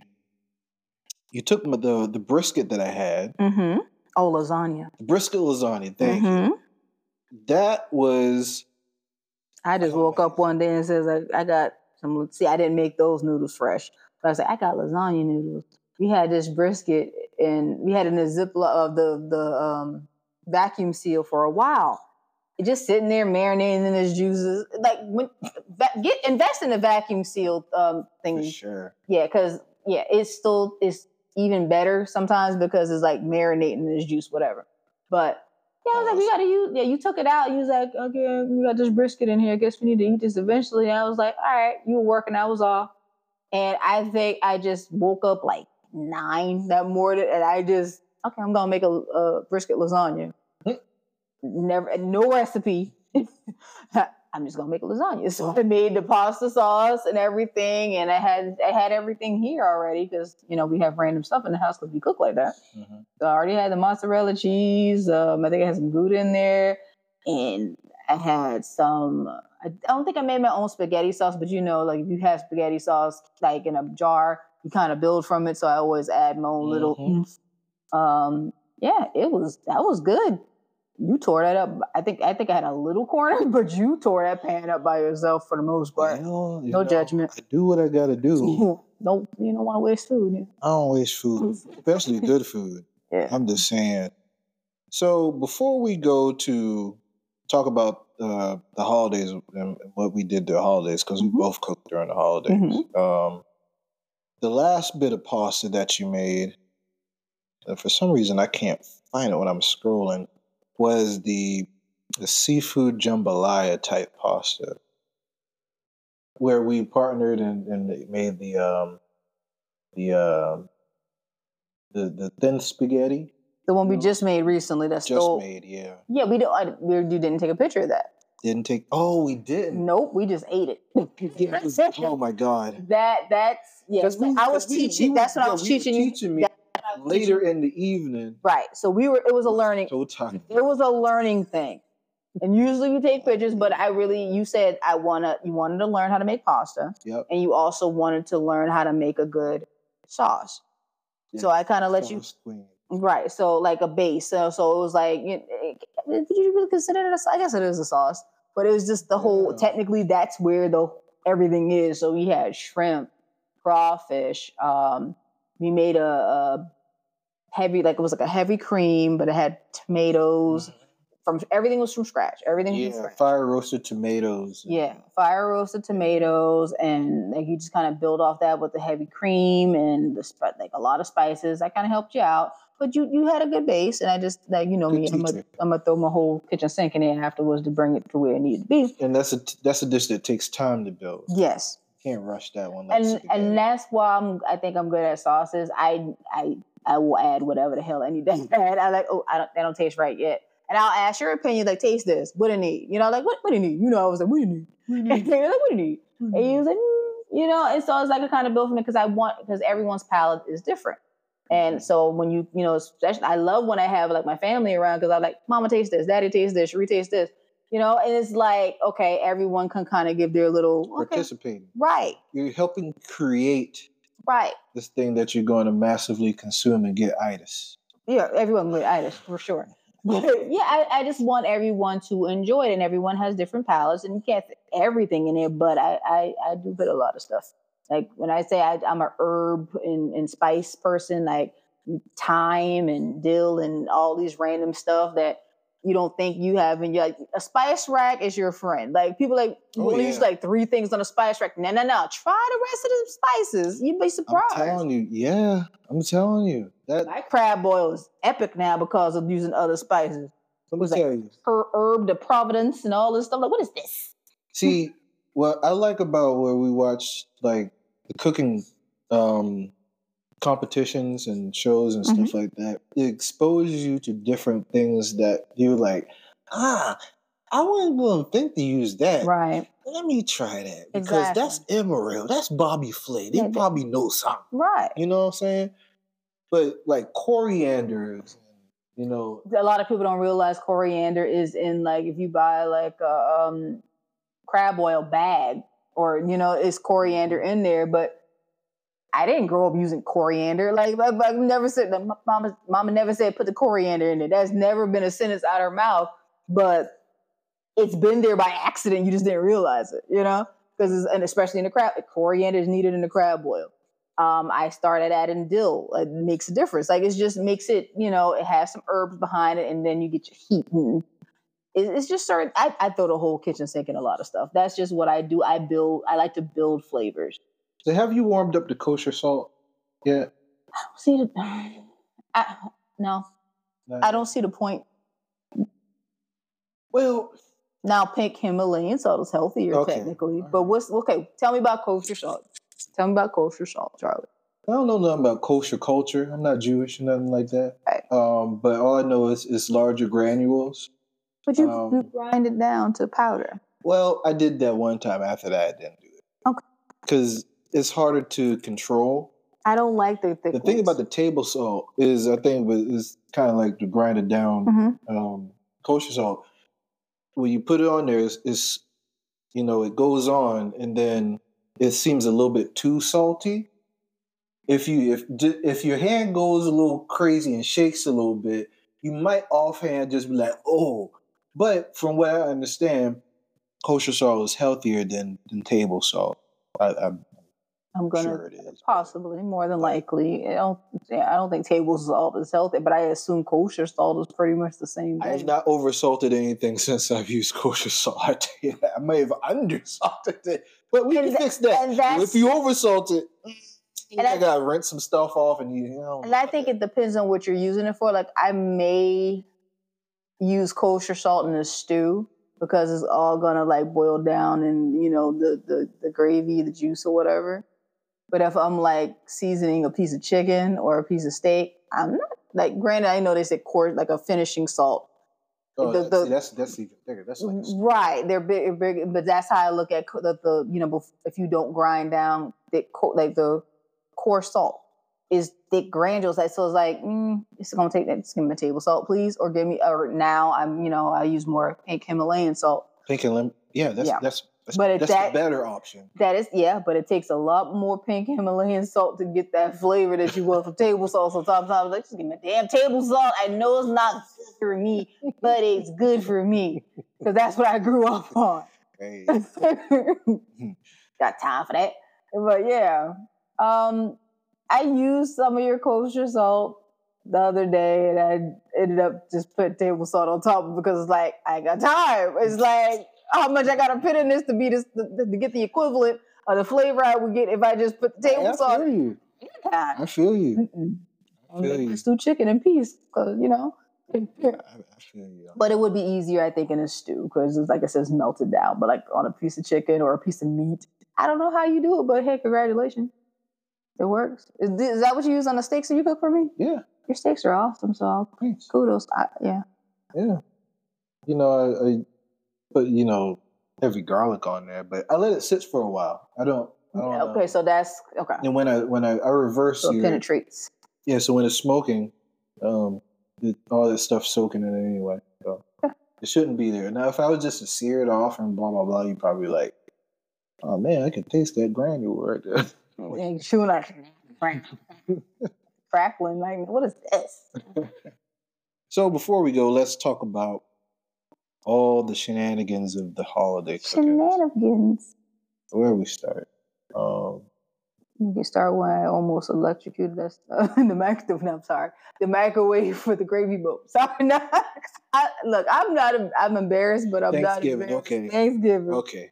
You took the, the brisket that I had. Mm-hmm. Oh, lasagna. Brisket lasagna, thank mm-hmm. you. That was... I just oh, woke man. up one day and says, I, I got some... See, I didn't make those noodles fresh. I was like, I got lasagna noodles. We had this brisket, and we had it in the Ziploc of the the um, vacuum seal for a while. It just sitting there marinating in its juices. Like, when, get invest in a vacuum seal um, thing. For sure. Yeah, because yeah, it's still it's even better sometimes because it's like marinating in its juice, whatever. But yeah, I was like, we gotta use. Yeah, you took it out. You was like, okay, we got this brisket in here. I guess we need to eat this eventually. And I was like, all right, you were working, I was off. And I think I just woke up like nine that morning, and I just, okay, I'm going to make a, a brisket lasagna. Never, no recipe. I'm just going to make a lasagna. So I made the pasta sauce and everything, and I had I had everything here already because, you know, we have random stuff in the house because we cook like that. Mm-hmm. So I already had the mozzarella cheese. Um, I think I had some gouda in there. And I had some, I don't think I made my own spaghetti sauce, but you know, like if you have spaghetti sauce, like in a jar, you kind of build from it. So I always add my own mm-hmm. little, oomph. um, yeah, it was, that was good. You tore that up. I think, I think I had a little corner, but you tore that pan up by yourself for the most part. Well, no know, judgment. I do what I got to do. Don't, you don't want to waste food. Yeah. I don't waste food, especially good food. Yeah. I'm just saying. So before we go to, talk about uh, the holidays and what we did during the holidays because mm-hmm. we both cooked during the holidays. Mm-hmm. Um, the last bit of pasta that you made, and for some reason I can't find it when I'm scrolling, was the the seafood jambalaya type pasta where we partnered and, and made the um, the, uh, the the thin spaghetti. The one we just made recently. That's just stole. made, yeah. Yeah, we don't. I, we you didn't take a picture of that. Didn't take. Oh, we didn't. Nope, we just ate it. Yeah, it was, oh my God. That that's yeah. We, I was we, teaching. We, that's what yeah, I was we teaching you. Teaching me was later teaching. in the evening. Right. So we were. It was a learning. So tired. It was a learning thing. And usually we take pictures, but I really. You said I wanna. You wanted to learn how to make pasta. Yep. And you also wanted to learn how to make a good sauce. Yeah. So I kind of let sauce you. Queen. Right, so like a base, so, so it was like, you, did you really consider it a? I guess it is a sauce, but it was just the whole. Yeah. Technically, that's where the everything is. So we had shrimp, crawfish. Um, we made a, a heavy, like it was like a heavy cream, but it had tomatoes, From everything was from scratch. Everything yeah, was from scratch. Fire roasted tomatoes. Yeah, fire roasted tomatoes, and like you just kind of build off that with the heavy cream and the like a lot of spices. I kind of helped you out, but you you had a good base, and I just like you know good me, I'm gonna I'm gonna throw my whole kitchen sink in there afterwards to bring it to where it needed to be. And that's a that's a dish that takes time to build. Yes, you can't rush that one. Like and spaghetti. And that's why I'm I think I'm good at sauces. I I I will add whatever the hell I need to add. I like oh I don't that don't taste right yet. And I'll ask your opinion, like, taste this. What do you need? You know, like, what, what do you need? You know, I was like, what do you need? What do you need? And they were like, what do you need? Mm-hmm. And he was like, mm, you know, and so it's like a kind of build from it because I want, because everyone's palate is different. And so when you, you know, especially, I love when I have, like, my family around because I'm like, Mama, taste this. Daddy, taste this. Sheree, taste this. You know, and it's like, okay, everyone can kind of give their little. Okay. Participating. Right. You're helping create. Right. This thing that you're going to massively consume and get itis. Yeah, everyone will get itis for sure. But yeah, I, I just want everyone to enjoy it, and everyone has different palettes, and you can't fit everything in there. But I, I, I do put a lot of stuff. Like when I say I, I'm a herb and, and spice person, like thyme and dill and all these random stuff that you don't think you have. And you're like, a spice rack is your friend. Like people like oh, yeah. use like three things on a spice rack. No, no, no. Try the rest of the spices. You'd be surprised. I'm telling you, yeah, I'm telling you. That, my crab boil is epic now because of using other spices. Let me tell like you. Her herb de Providence and all this stuff. Like, what is this? See, what I like about where we watch like the cooking um, competitions and shows and mm-hmm. stuff like that, it exposes you to different things that you're like, ah, I wouldn't even think to use that. Right. Let me try that. Because exactly. that's Emeril. That's Bobby Flay. They yeah, probably that. know something. Right. You know what I'm saying? But like coriander, you know. A lot of people don't realize coriander is in like if you buy like a um, crab oil bag or, you know, it's coriander in there. But I didn't grow up using coriander. Like I've like, never said, like, mama, mama never said put the coriander in there. That's never been a sentence out of her mouth. But it's been there by accident. You just didn't realize it, you know, because and especially in the crab, coriander is needed in the crab oil. Um, I started adding dill. It makes a difference. Like it just makes it, you know, it has some herbs behind it, and then you get your heat. And it's just certain. I, I throw the whole kitchen sink in a lot of stuff. That's just what I do. I build. I like to build flavors. So have you warmed up the kosher salt yet? I don't see the. I, no, no, I don't see the point. Well, now pink Himalayan salt is healthier okay. technically, right. But what's okay? Tell me about kosher salt. Tell me about kosher salt, Charlie. I don't know nothing about kosher culture. I'm not Jewish or nothing like that. Right. Um, but all I know is it's larger granules. But you, um, you grind it down to powder. Well, I did that one time. After that, I didn't do it. Okay. Because it's harder to control. I don't like the thick The thing about the table salt is, I think, is kind of like the grinded down mm-hmm. um, kosher salt. When you put it on there, it's, it's, you know, it goes on and then it seems a little bit too salty. If you if if your hand goes a little crazy and shakes a little bit, you might offhand just be like, oh. But from what I understand, kosher salt is healthier than, than table salt. I, I'm, I'm gonna sure it is. Possibly, more than likely. I don't, I don't think table salt is healthy, but I assume kosher salt is pretty much the same thing. I have not oversalted anything since I've used kosher salt. I tell you that. I may have undersalted it. But we and can fix that. that. If you oversalt it, you I, I gotta rinse some stuff off, and you, you know. And I think it depends on what you're using it for. Like I may use kosher salt in a stew because it's all gonna like boil down, and you know the the, the gravy, the juice, or whatever. But if I'm like seasoning a piece of chicken or a piece of steak, I'm not like. Granted, I know they said coarse, like a finishing salt. Oh, the, the, see, that's that's even bigger. That's like right. They're big, big, but that's how I look at the, the you know if you don't grind down thick like the coarse salt is thick granules. That so it's like mm, it's gonna take that. Just give me a table salt, please, or give me. Or now I'm you know I use more pink Himalayan salt. Pink Himalayan, yeah, that's yeah. that's that's, but that's that, the better option. That is yeah, but it takes a lot more pink Himalayan salt to get that flavor that you want from table salt. So sometimes I was like, just give me a damn table salt. I know it's not. For me, but it's good for me because that's what I grew up on. Hey. Got time for that, but yeah, um, I used some of your kosher salt the other day, and I ended up just putting table salt on top because it's like, I ain't got time. It's like, how much I got to put in this to be this to, to get the equivalent of the flavor I would get if I just put the table I salt. I feel you. Yeah. I feel you. Mm-mm. I feel you. Let's do chicken in peace, because, you know. I, I feel you. But it would be easier, I think, in a stew, because like I said, it's melted down. But like on a piece of chicken or a piece of meat, I don't know how you do it, but hey, congratulations. It works. Is, is that what you use on the steaks that you cook for me? Yeah. Your steaks are awesome, so I'll, kudos. I, yeah. Yeah. You know, I, I put, you know, heavy garlic on there, but I let it sit for a while. I don't, I don't yeah, okay, know. So that's, okay. And when I, when I, I reverse so it. It penetrates. Yeah, so when it's smoking, um, it, all this stuff soaking in it anyway. So yeah. It shouldn't be there. Now, if I was just to sear it off and blah, blah, blah, you'd probably like, oh man, I can taste that granule right there. And chewing like crackling, like what is this? So before we go, let's talk about all the shenanigans of the holiday cooking. Shenanigans. Where we start? Um, you can start when I almost electrocuted that stuff in the microwave. No, I'm sorry, the microwave for the gravy boat. Sorry, no, I, look, I'm not. I'm embarrassed, but I'm Thanksgiving, not. Thanksgiving. Okay. Thanksgiving. Okay.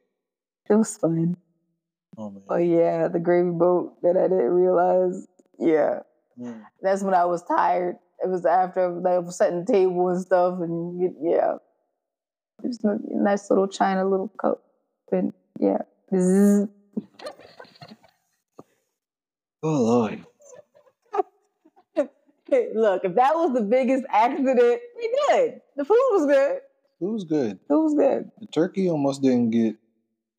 It was fun. Oh, man. Oh yeah, the gravy boat that I didn't realize. Yeah, mm. That's when I was tired. It was after like, I was setting the table and stuff, and yeah, it was a nice little china little cup, and yeah. Oh Lord! Hey, look, if that was the biggest accident, we did. The food was good. Food was good. Food was good. The turkey almost didn't get.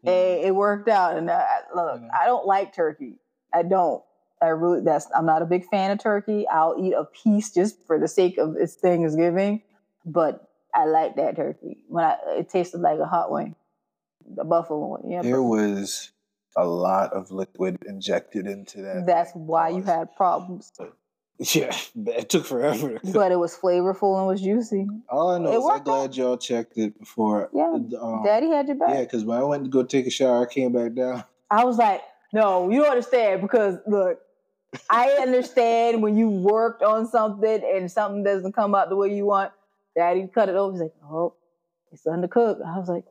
It, it worked out, and I, look, yeah. I don't like turkey. I don't. I really. That's. I'm not a big fan of turkey. I'll eat a piece just for the sake of it's Thanksgiving, but I like that turkey. When I, it tasted like a hot wing, a buffalo one. Yeah. There was a lot of liquid injected into that. That's why you had problems. Yeah, it took forever. But it was flavorful and was juicy. All I know it is I'm glad out. Y'all checked it before. Yeah, um, Daddy had your back. Yeah, because when I went to go take a shower, I came back down. I was like, no, you don't understand because, look, I understand when you worked on something and something doesn't come out the way you want. Daddy cut it over. He's like, oh, it's undercooked. I was like,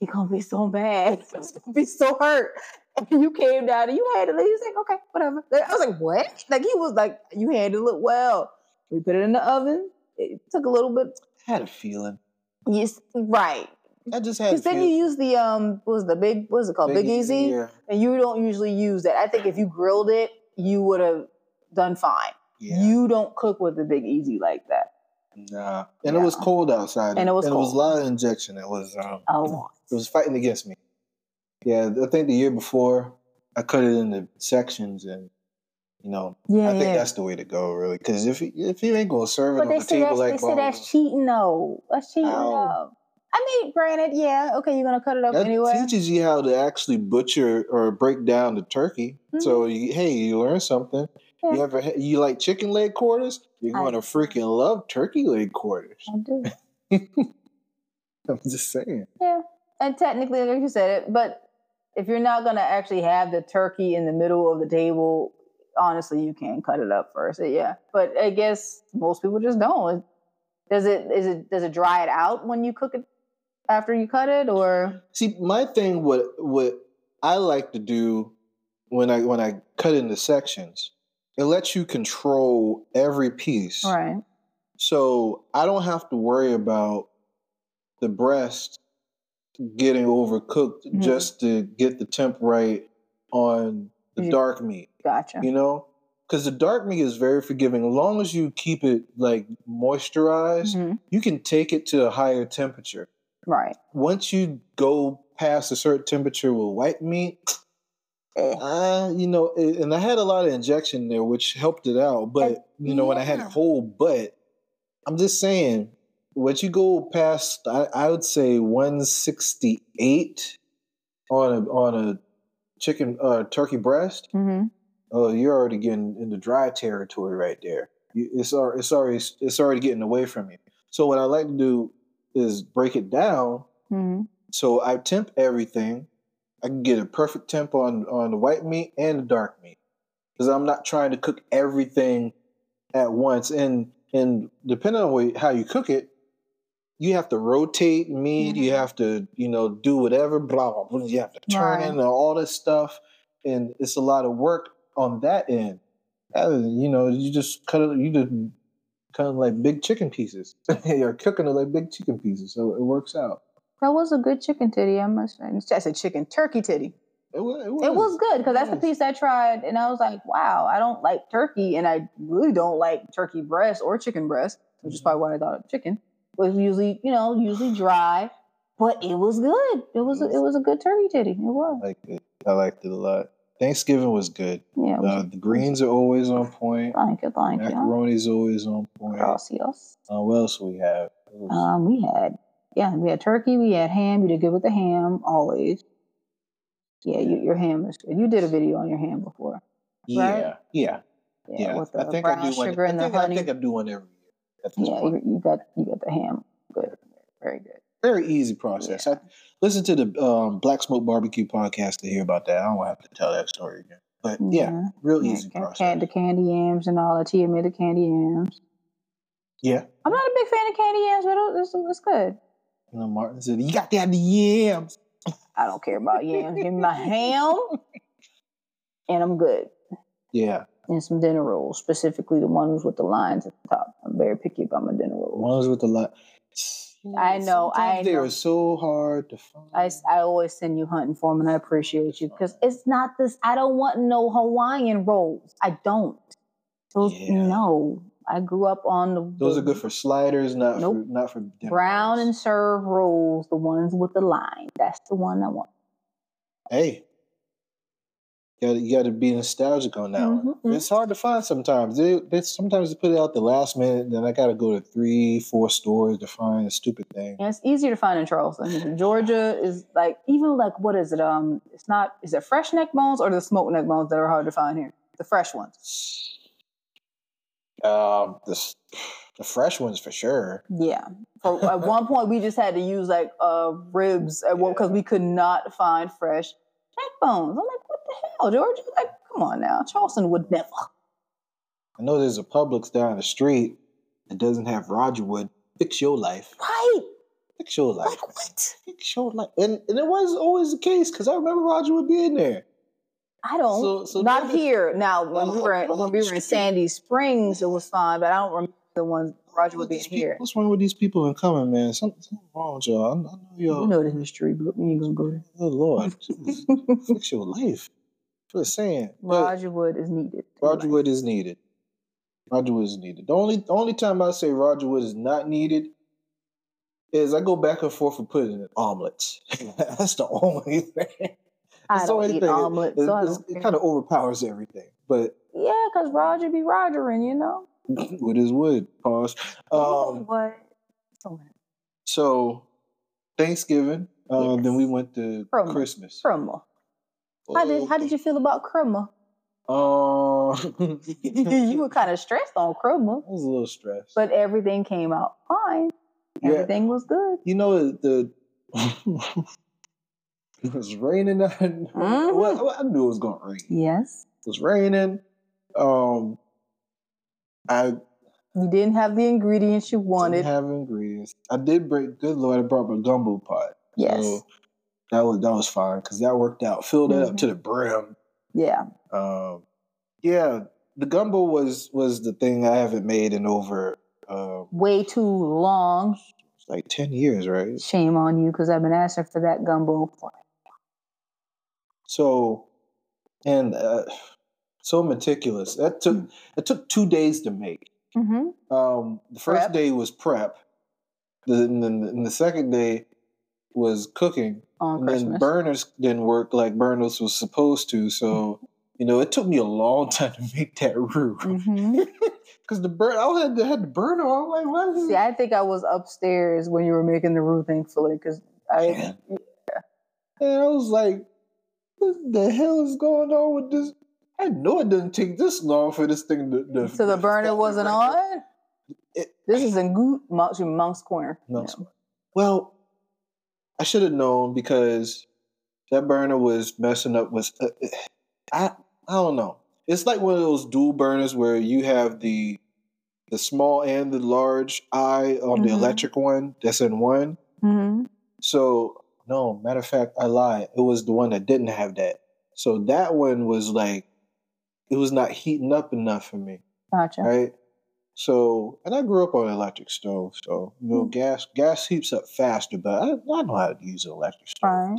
it's going to be so bad. It's going to be so hurt. And you came down and you handled it. He was like, okay, whatever. I was like, what? Like, he was like, you handled it well. We put it in the oven. It took a little bit. I had a feeling. Yes, right. I just had a feeling. Because then you use the, um, what was the big, what is it called? Big, big Easy. Yeah. And you don't usually use that. I think if you grilled it, you would have done fine. Yeah. You don't cook with the Big Easy like that. Nah. And yeah. It was cold outside. And it was and cold. It was a lot of injection. It was, um, oh. It was fighting against me. Yeah, I think the year before, I cut it into sections, and you know, yeah, I think yeah. that's the way to go, really. Because if if you ain't gonna serve it but on the table like that, they say that's cheating, though. That's cheating, though. I mean, granted, yeah, okay, you're gonna cut it up that anyway. That teaches you how to actually butcher or break down the turkey. Mm-hmm. So you, hey, you learn something. Yeah. You ever you like chicken leg quarters? You're gonna I freaking love turkey leg quarters. I do. I'm just saying. Yeah, and technically, like you said it, but. If you're not going to actually have the turkey in the middle of the table, honestly, you can cut it up first. Yeah. But I guess most people just don't. Does it, is it, does it dry it out when you cook it after you cut it or? See, my thing, what, what I like to do when I, when I cut into sections, it lets you control every piece. Right. So I don't have to worry about the breast getting overcooked mm-hmm. just to get the temp right on the you, dark meat. Gotcha. You know? Because the dark meat is very forgiving. As long as you keep it, like, moisturized, mm-hmm. you can take it to a higher temperature. Right. Once you go past a certain temperature with white meat, uh, you know, it, and I had a lot of injection there, which helped it out. But, it, you know, yeah. when I had a whole butt, I'm just saying... Once you go past, I, I would say one sixty-eight on a on a chicken uh, turkey breast. Mm-hmm. Oh, you're already getting into dry territory right there. You, it's it's already it's already getting away from you. So what I like to do is break it down. Mm-hmm. So I temp everything. I can get a perfect temp on on the white meat and the dark meat because I'm not trying to cook everything at once. And and depending on how you cook it, you have to rotate meat. Mm-hmm. You have to, you know, do whatever, blah, blah, blah. You have to turn right. in all this stuff. And it's a lot of work on that end. You know, you just cut it, you just cut it like big chicken pieces. You're cooking it like big chicken pieces. So it works out. That was a good chicken titty, I must say. It's just a chicken turkey titty. It was, it was. It was good because that's the piece I tried, and I was like, "Wow, I don't like turkey, and I really don't like turkey breast or chicken breast, which is probably why I thought of chicken. It was usually, you know, usually dry, but it was good. It was, it was, a, it was a good turkey titty. It was. I liked it. I liked it a lot. Thanksgiving was good. Yeah, was uh, good. The greens are always on point. Thank you, thank you. Macaroni's always on point. Gracias. Uh, what else we have? Was... Um, we had, yeah, we had turkey. We had ham. You did good with the ham, always. Yeah, you, your ham is good. You did a video on your ham before, right? Yeah, yeah, yeah. yeah. With the I think brown I do one, sugar I and think the honey. I think I'm doing every year. At this yeah, point. You, you got you got the ham. Good, very good. Very easy process. Yeah. I, listen to the um, Black Smoke B B Q podcast to hear about that. I don't have to tell that story again. But yeah, yeah real yeah, easy can, process. Can, the candy yams and all the Tia made the candy yams. Yeah, I'm not a big fan of candy yams, but it's it's good. You know, Martin said, "You got that the yams." I don't care about yams. Give me my ham, and I'm good. Yeah. And some dinner rolls, specifically the ones with the lines at the top. I'm very picky about my dinner rolls. Ones with the lines. I know. I They know. are so hard to find. I, I always send you hunting for them, and I appreciate you because it's not this. I don't want no Hawaiian rolls. I don't. Those, yeah. No. I grew up on the. Those are good for sliders, not nope. for not for dinner. Brown and serve rolls, the ones with the line. That's the one I want. Hey, you gotta, you gotta be nostalgic on that mm-hmm, one. Mm-hmm. It's hard to find sometimes. They, they sometimes they put it out the last minute, then I gotta go to three, four stores to find a stupid thing. Yeah, it's easier to find in Charleston. Georgia is like even like what is it? Um, it's not. Is it fresh neck bones or the smoked neck bones that are hard to find here? The fresh ones. Um, the the fresh ones for sure. Yeah. For, at one point, we just had to use like uh ribs at one because yeah. we could not find fresh neckbones. I'm like, what the hell, George? Like, come on now, Charleston would never. I know there's a Publix down the street that doesn't have Rogerwood. Fix your life, right? Fix your life. Like what? Fix your life, and and it was always the case because I remember Rogerwood being there. I don't. So, so not here. Now, when uh, we were in, uh, when we were in Sandy Springs, it was fine, but I don't remember the ones Roger would be in here. What's wrong with these people in coming, man? Something, something wrong with y'all. I, I know y'all. You know the history, but we ain't gonna go there. Oh Lord, fix your life. Just saying. Rogerwood is needed. Rogerwood is needed. Rogerwood is needed. The only the only time I say Rogerwood is not needed is I go back and forth for putting in omelets. That's the only thing. I don't eat omelets, it, so I don't it kind of overpowers everything. But yeah, because Roger be Rogering, you know. Wood is wood. Pause. Um, what? So Thanksgiving. Uh, yes. Then we went to Crumma. Christmas. Crumma. Oh, how did How did you feel about Crumma? Uh, you were kind of stressed on Crumma. I was a little stressed, but everything came out fine. Everything yeah. was good. You know the. It was raining. Out. Mm-hmm. Well, I knew it was going to rain. Yes. It was raining. Um, I You didn't have the ingredients you wanted. Didn't have ingredients. I did break, good Lord, I brought my gumbo pot. Yes. So that was, that was fine because that worked out. Filled mm-hmm. it up to the brim. Yeah. Um, yeah, the gumbo was, was the thing I haven't made in over... Uh, Way too long. It's like ten years, right? Shame on you because I've been asking for that gumbo for So, and uh, so meticulous. That took it took two days to make. Mm-hmm. Um, the first prep. day was prep. The, and, then, and the second day was cooking. On and Christmas. Then burners didn't work like burners was supposed to. So, mm-hmm. you know, it took me a long time to make that roux. Mm-hmm. Because the burn, I had to, had to burn them. I'm like, what is See, I think I was upstairs when you were making the roux, thankfully. Because I, yeah. and I was like, what the hell is going on with this? I know it doesn't take this long for this thing to... to so the burner wasn't right on? It, this is in Go- Monk's Corner. Monk's Corner. Yeah. Well, I should have known because that burner was messing up with... Uh, I, I don't know. It's like one of those dual burners where you have the the small and the large eye on mm-hmm. the electric one that's in one. Mm-hmm. So, no, matter of fact, I lied. It was the one that didn't have that. So that one was like, it was not heating up enough for me. Gotcha. Right? So, and I grew up on an electric stove, so, you know, mm-hmm. gas gas heats up faster, but I, I know how to use an electric stove. Right.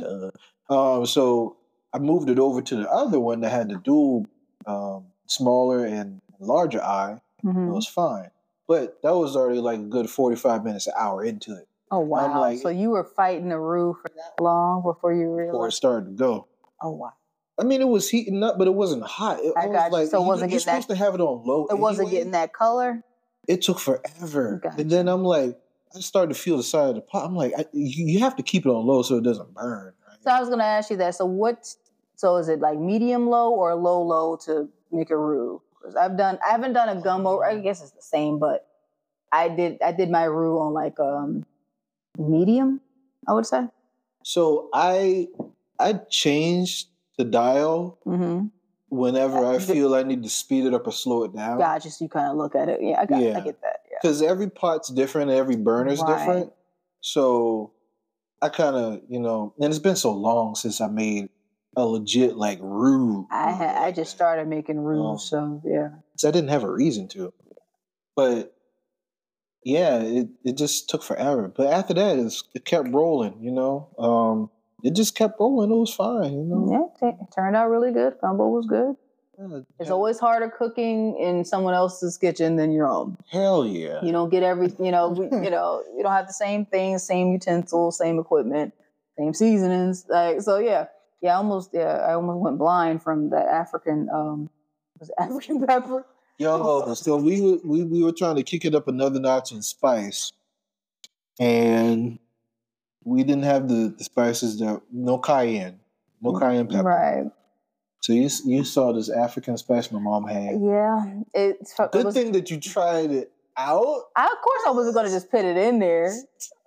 Duh. Um, so I moved it over to the other one that had the dual um, smaller and larger eye. Mm-hmm. It was fine. But that was already like a good forty-five minutes, an hour into it. Oh, wow. Like, so you were fighting the roof for that long before you realized? Before it started to go. Oh, wow. I mean, it was heating up, but it wasn't hot. It, I got was you. Like, so it wasn't you, getting that. You're supposed to have it on low. It anyway. Wasn't getting that color? It took forever. Gotcha. And then I'm like, I started to feel the side of the pot. I'm like, I, you, you have to keep it on low so it doesn't burn. Right? So I was going to ask you that. So what? So is it like medium low or low low to make a roux? I've done. I haven't done a gumbo. I guess it's the same, but I did. I did my roux on like um medium, I would say. So I I changed the dial mm-hmm. whenever I, I feel the, I need to speed it up or slow it down. Gotcha. So you kind of look at it. Yeah, I got. Yeah. I get that. Because yeah. every pot's different, every burner's right. different. So I kind of you know, and it's been so long since I made a legit like roux. I had, I just started making roux, um, so yeah. So I didn't have a reason to, but yeah, it, it just took forever. But after that, it's, it kept rolling, you know. Um, it just kept rolling. It was fine, you know. Yeah, it turned out really good. Gumbo was good. Yeah, it's yeah. always harder cooking in someone else's kitchen than your own. Hell yeah! You don't get every, you know, you know, you don't have the same things, same utensils, same equipment, same seasonings. Like so, yeah. Yeah, I almost yeah, I almost went blind from that African um was it African pepper. Yo, so we were we, we were trying to kick it up another notch in spice. And we didn't have the, the spices that no cayenne. No cayenne pepper. Right. So you you saw this African spice my mom had. Yeah. It's good it was, thing that you tried it out. I, of course I wasn't gonna just put it in there.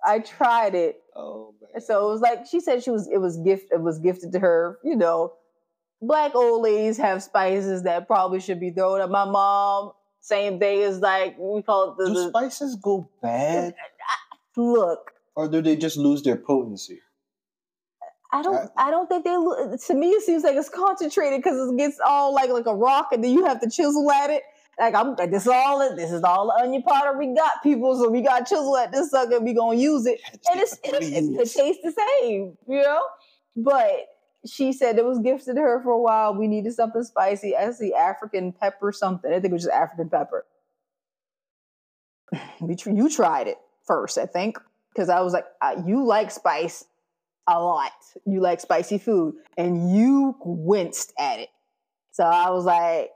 I tried it. Oh, man. So it was like she said she was it was gift it was gifted to her. You know, black old ladies have spices that probably should be thrown at my mom. Same thing as like we call it the, do the spices go bad. Look, or do they just lose their potency? I don't. I, I don't think they. Lo- to me, it seems like it's concentrated because it gets all like like a rock, and then you have to chisel at it. Like I'm. Like, this is all. This is all the onion powder we got, people. So we got chisel at this sucker. We gonna use it, and it's it, it, it tastes the same, you know. But she said it was gifted to her for a while. We needed something spicy. I see African pepper something. I think it was just African pepper. You tried it first, I think, because I was like, I, you like spice a lot. You like spicy food, and you winced at it. So I was like.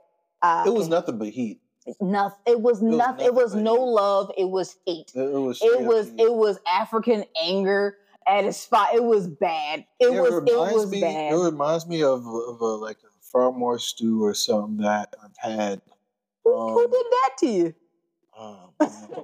Uh, it was nothing but heat. Nothing. It was nothing. It was no love. It was hate. It, it was. It was, it was African anger at a spot. It was bad. It, it was. It was me, bad. It reminds me of of a, like a farmore stew or something that I've had. Who, um, who did that to you? Um,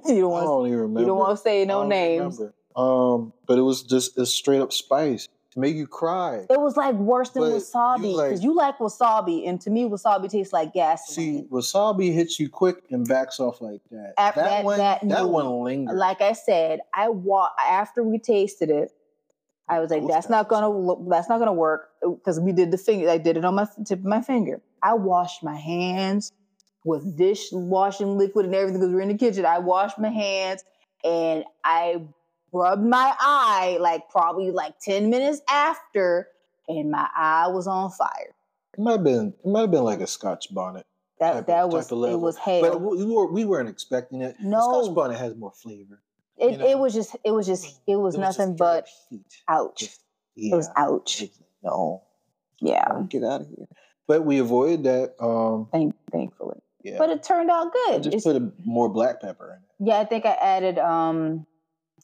you don't want. I don't even remember. You don't want to say no names. Remember. Um, but it was just a straight up spice. Make you cry. It was like worse than but wasabi because you, like, you like wasabi, and to me, wasabi tastes like gasoline. See, wasabi hits you quick and backs off like that. That, that one, that, that no. one lingers. Like I said, I wa- after we tasted it, I was like, Those "That's guys. not gonna, look, that's not gonna work," because we did the finger. I did it on my tip of my finger. I washed my hands with dishwashing liquid and everything because we were in the kitchen. I washed my hands and I. rubbed my eye like probably like ten minutes after, and my eye was on fire. It might have been, it might have been like a Scotch bonnet. That type that of, was type of it was hell. But we, were, we weren't expecting it. No, the Scotch bonnet has more flavor. It you know? it was just it was just it was, it was nothing but heat. ouch. Just, yeah. It was ouch. No, yeah, I'll get out of here. But we avoided that. Um, Thank, thankfully, yeah. But it turned out good. I just it's, put a, more black pepper in it. Yeah, I think I added. Um,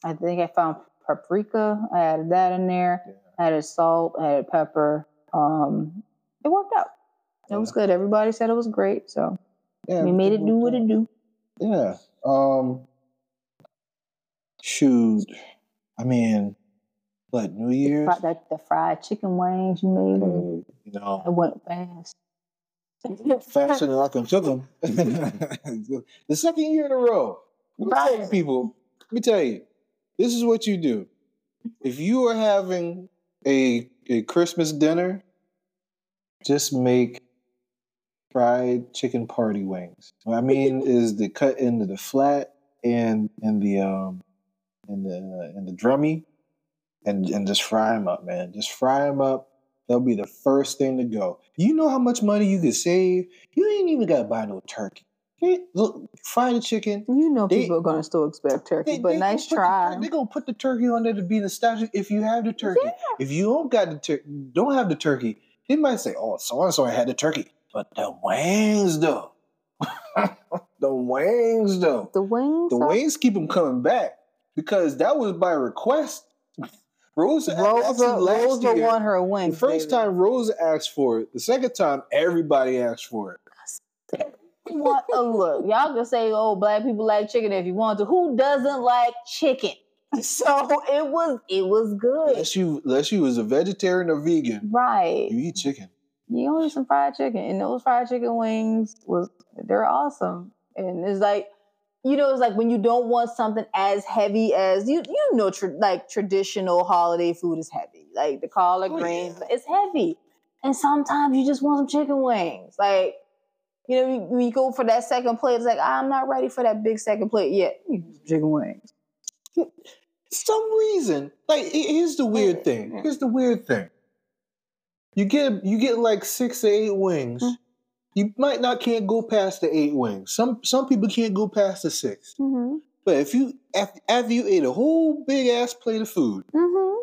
I think I found paprika. I added that in there. Yeah. I added salt. I added pepper. Um, it worked out. It yeah. was good. Everybody said it was great. So yeah, we made it, it do what out. it do. Yeah. Um, shoot. I mean, what, New Year's? The, fr- that, the fried chicken wings you made. Mm, you know. It went fast. faster than I can cook them. The second year in a row. Right. People, let me tell you, this is what you do. If you are having a a Christmas dinner, just make fried chicken party wings. What I mean is the cut into the flat and and the um and the and the drummy, and and just fry them up, man. Just fry them up. They'll be the first thing to go. You know how much money you could save. You ain't even gotta buy no turkey. Look, fry the chicken. You know they, people are gonna still expect turkey, they, but they nice try. The, they gonna put the turkey on there to be nostalgic. If you have the turkey, yeah. If you don't got the tur- don't have the turkey, they might say, "Oh, so and so had the turkey, but the wings though, the wings though, the wings, the are- wings keep them coming back because that was by request." Rosa, Rosa, Rosa year, won her a win. The first baby. time Rosa asked for it. The second time, everybody asked for it. What a look. Y'all can say, oh, black people like chicken if you want to. Who doesn't like chicken? So it was it was good. Unless you, unless you was a vegetarian or vegan. Right. You eat chicken. You only eat some fried chicken. And those fried chicken wings, was they're awesome. And it's like, you know, it's like when you don't want something as heavy as you, you know, tra- like traditional holiday food is heavy, like the collard oh, greens, yeah. It's heavy. And sometimes you just want some chicken wings. Like, you know, when you go for that second plate, it's like, I'm not ready for that big second plate yet. Chicken wings. Some reason, like, here's the weird thing. Here's the weird thing. You get, you get like six to eight wings. Mm-hmm. You might not can't go past the eight wings. Some some people can't go past the six. Mm-hmm. But if you after, after you ate a whole big ass plate of food, mm-hmm.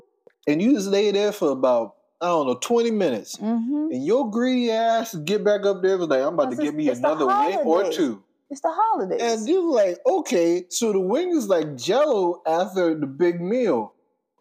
and you just lay there for about I don't know twenty minutes, mm-hmm. and your greedy ass get back up there and was like, I'm about to get me another wing or two. It's the holidays, and you're like, okay, so the wing is like Jell-O after the big meal.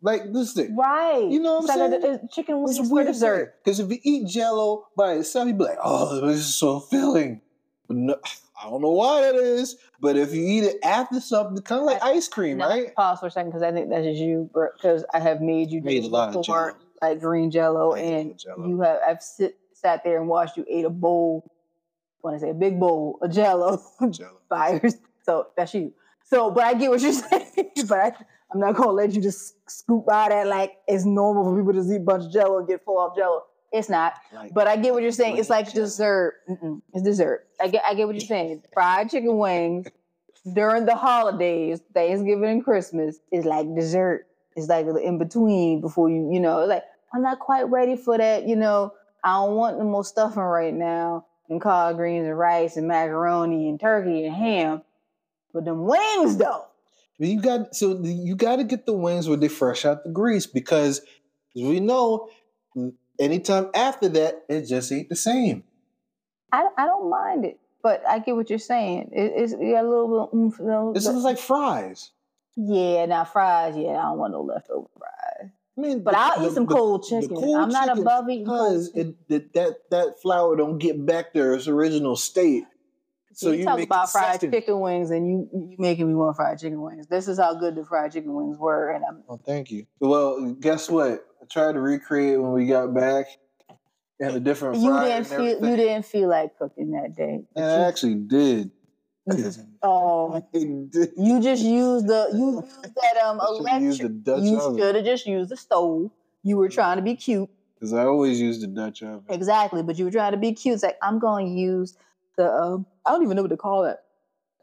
Like, listen. Right. You know what it's I'm like saying? A, a chicken wings for dessert. Because if you eat Jell-O by itself, you'd be like, oh, this is so filling. But no, I don't know why that is, but if you eat it after something, kind of like I, ice cream, no, right? Pause for a second because I think that's just you, because I have made you made a lot of Jell-O. Like green Jell-O, and Jell-O. you have, I've sit, sat there and watched you eat a bowl, I want to say a big bowl of Jell-O. Jell-O. Fires. So that's you. So, but I get what you're saying, but I... I'm not going to let you just scoop by that like it's normal for people to just eat a bunch of Jell-O and get full off Jell-O. It's not. Like, but I get what you're saying. It's like dessert. Mm-mm. It's dessert. I get I get what you're saying. Fried chicken wings during the holidays, Thanksgiving and Christmas, is like dessert. It's like the in-between before you, you know, like, I'm not quite ready for that, you know. I don't want no more stuffing right now and collard greens and rice and macaroni and turkey and ham. But them wings, though. You got so you got to get the wings when they fresh out the grease because, as we know, anytime after that it just ain't the same. I, I don't mind it, but I get what you're saying. It, it's you got a little bit. Oomph, little, this is like fries. Yeah, now fries. Yeah, I don't want no leftover fries. I mean, but the, I'll the, eat some the, cold chicken. Cold I'm not chicken above eating because cold it, that that flour don't get back to its original state. So you, you talk about fried chicken wings, and you you making me want fried chicken wings. This is how good the fried chicken wings were. And I'm. Well, thank you. Well, guess what? I tried to recreate when we got back, and a different. You didn't feel. Everything. You didn't feel like cooking that day. And I you, actually did. Oh, did. You just used the you used that um electric. You should have just used the stove. You were trying to be cute. Because I always use the Dutch oven. Exactly, but you were trying to be cute. It's like I'm going to use the. Um, I don't even know what to call it.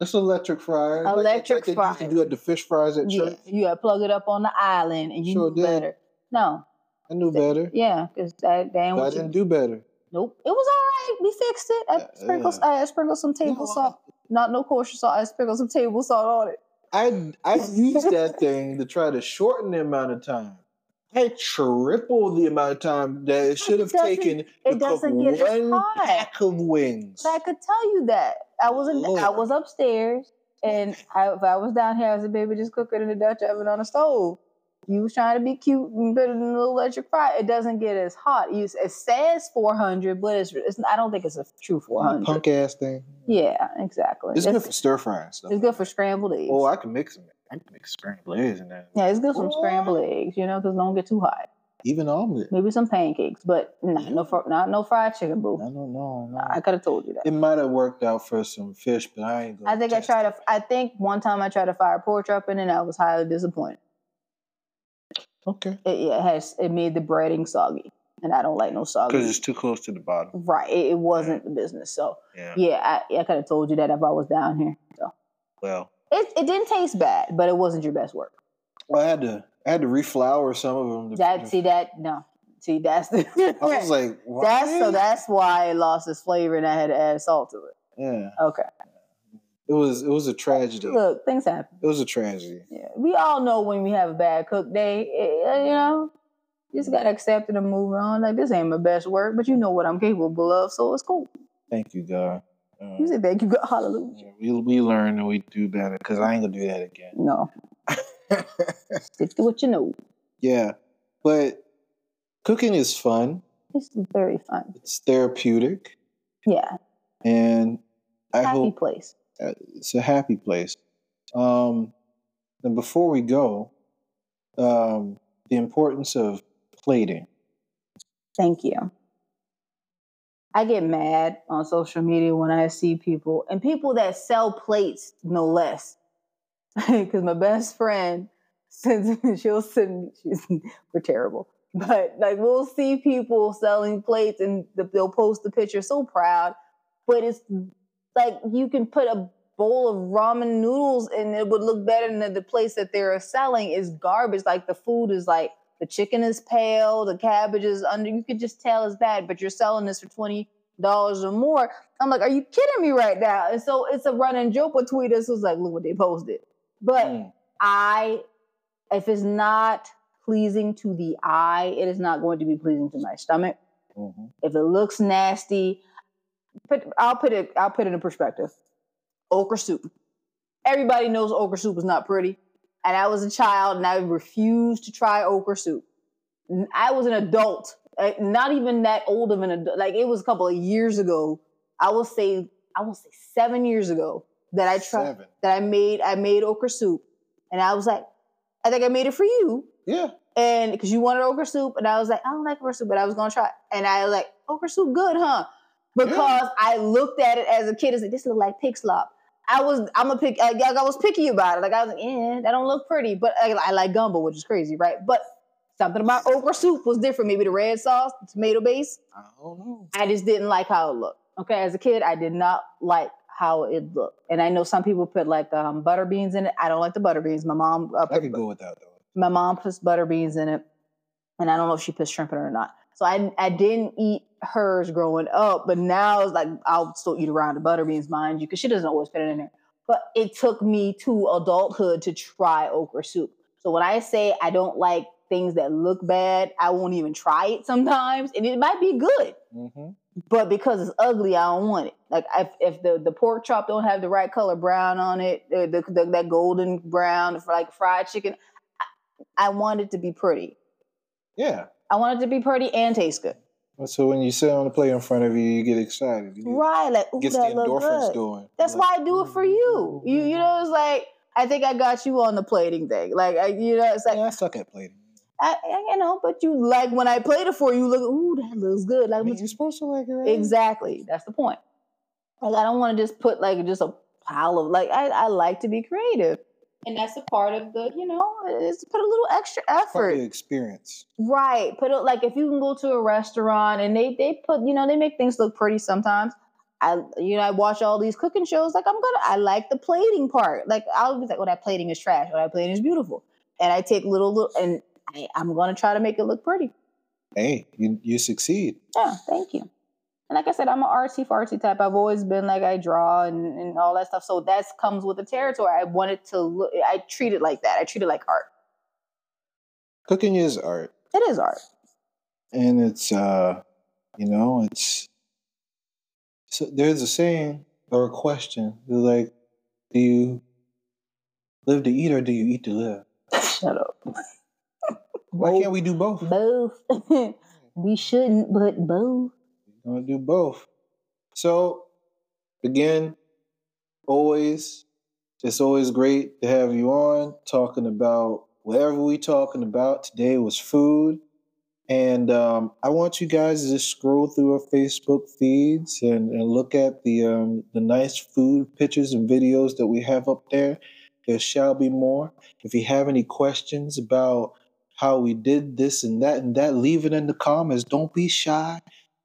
It's electric fryer. Electric like, like fryer. You had the fish fries at church. Yeah, you had to plug it up on the island and you sure knew did. better. No. I knew so, better. Yeah, because that damn was. I didn't do better. Nope. It was all right. We fixed it. I, yeah, sprinkled, yeah. I sprinkled some table no. salt. Not no kosher salt. I sprinkled some table salt on it. I, I used that thing to try to shorten the amount of time. I triple the amount of time that it should have taken to cook one pack of wings. But I could tell you that I wasn't. Lord. I was upstairs, and I, if I was down here, I was a baby just cooking in the Dutch oven on a stove. You was trying to be cute and better than an electric fryer. It doesn't get as hot. It says four hundred, but it's, it's. I don't think it's a true four hundred. Punk ass thing. Yeah, exactly. It's, it's good for stir frying stuff. It's good for scrambled eggs. Oh, I can mix them. I can make scrambled eggs in that. Yeah, it's good for some scrambled eggs, you know, because it don't get too hot. Even omelet. Maybe some pancakes, but not no fr- not no fried chicken, boo. No, no, no, no. I could have told you that. It might have worked out for some fish, but I ain't gonna. I think I tried to. I think one time I tried to fire pork up in, and I was highly disappointed. Okay. It, it has. It made the breading soggy, and I don't like no soggy. Because it's too close to the bottom. Right. It, it wasn't yeah. the business. So yeah, yeah I, I could have told you that if I was down here. So. Well. It it didn't taste bad, but it wasn't your best work. Well, I had to. I had to reflower some of them. To, that to, see that no, see that's the. I was like, why? That's so. That's why it lost its flavor, and I had to add salt to it. Yeah. Okay. It was it was a tragedy. Look, things happen. It was a tragedy. Yeah, we all know when we have a bad cook day. It, you know, you just gotta accept it and move on. Like, this ain't my best work, but you know what I'm capable of, so it's cool. Thank you, God. Um, you said thank you, God. Hallelujah. We we learn and we do better, because I ain't gonna do that again. No. Stick to what you know. Yeah, but cooking is fun. It's very fun. It's therapeutic. Yeah, and I happy hope place. It's a happy place. Um, and before we go, um, the importance of plating. Thank you. I get mad on social media when I see people and people that sell plates, no less. Because my best friend, since she'll send me, we're terrible. But like, we'll see people selling plates and they'll post the picture, so proud. But it's like, you can put a bowl of ramen noodles and it would look better than the place that they're selling is garbage. Like, the food is like, the chicken is pale, the cabbage is under, you could just tell it's bad, but you're selling this for twenty dollars or more. I'm like, are you kidding me right now? And so it's a running joke between us. It was like, look what they posted. But mm. I, if it's not pleasing to the eye, it is not going to be pleasing to my stomach. Mm-hmm. If it looks nasty, but I'll put it, I'll put it in perspective. Okra soup. Everybody knows okra soup is not pretty. And I was a child and I refused to try okra soup. I was an adult, not even that old of an adult. Like, it was a couple of years ago. I will say, I will say seven years ago. That I tried, Seven. that I made, I made okra soup, and I was like, I think I made it for you. Yeah. And because you wanted okra soup, and I was like, I don't like okra soup, but I was gonna try it. And I was like, okra soup, good, huh? Because yeah. I looked at it as a kid, as like, this look like pig slop. I was, I'm a pick, I, I was picky about it. Like, I was like, eh, that don't look pretty, but I, I like gumbo, which is crazy, right? But something about okra soup was different. Maybe the red sauce, the tomato base. I don't know. I just didn't like how it looked. Okay, as a kid, I did not like how it looked. And I know some people put like um, butter beans in it. I don't like the butter beans. My mom. Uh, I could go with that though. My mom puts butter beans in it. And I don't know if she puts shrimp in it or not. So I I didn't eat hers growing up, but now it's like, I'll still eat around the butter beans, mind you, because she doesn't always put it in there. But it took me to adulthood to try okra soup. So when I say I don't like things that look bad, I won't even try it sometimes. And it might be good. Mm-hmm. But because it's ugly, I don't want it. Like, if, if the, the pork chop don't have the right color brown on it, the, the, the, that golden brown for like fried chicken, I, I want it to be pretty. Yeah. I want it to be pretty and taste good. So when you sit on the plate in front of you, you get excited. You get, right. Like, ooh, gets that the endorphins going. That's like, why I do it for you. You you know, it's like, I think I got you on the plating thing. Like, I, you know, it's like. Yeah, I suck at plating. I, I you know, but you like when I played it for you, look, ooh, that looks good. Like, I mean, you're supposed to like it, right? Exactly. That's the point. Like, I don't want to just put like just a pile of like I, I like to be creative. And that's a part of the, you know, it's put a little extra effort. Part of the experience. Right. Put it like if you can go to a restaurant and they they put, you know, they make things look pretty sometimes. I you know, I watch all these cooking shows, like I'm gonna I like the plating part. Like I'll be like, oh, that plating is trash, or that plating is beautiful. And I take little little and I, I'm going to try to make it look pretty. Hey, you, you succeed. Yeah, thank you. And like I said, I'm an artsy fartsy type. I've always been like, I draw and, and all that stuff. So that comes with the territory. I want it to look, I treat it like that. I treat it like art. Cooking is art. It is art. And it's, uh, you know, it's, so there's a saying or a question. They're like, do you live to eat or do you eat to live? Shut up. Why both. Can't we do both? Both. We shouldn't, but both. We're going to do both. So, again, always, it's always great to have you on, talking about whatever we talking about. Today was food. And um, I want you guys to just scroll through our Facebook feeds and, and look at the um, the nice food pictures and videos that we have up there. There shall be more. If you have any questions about how we did this and that and that, leave it in the comments. Don't be shy.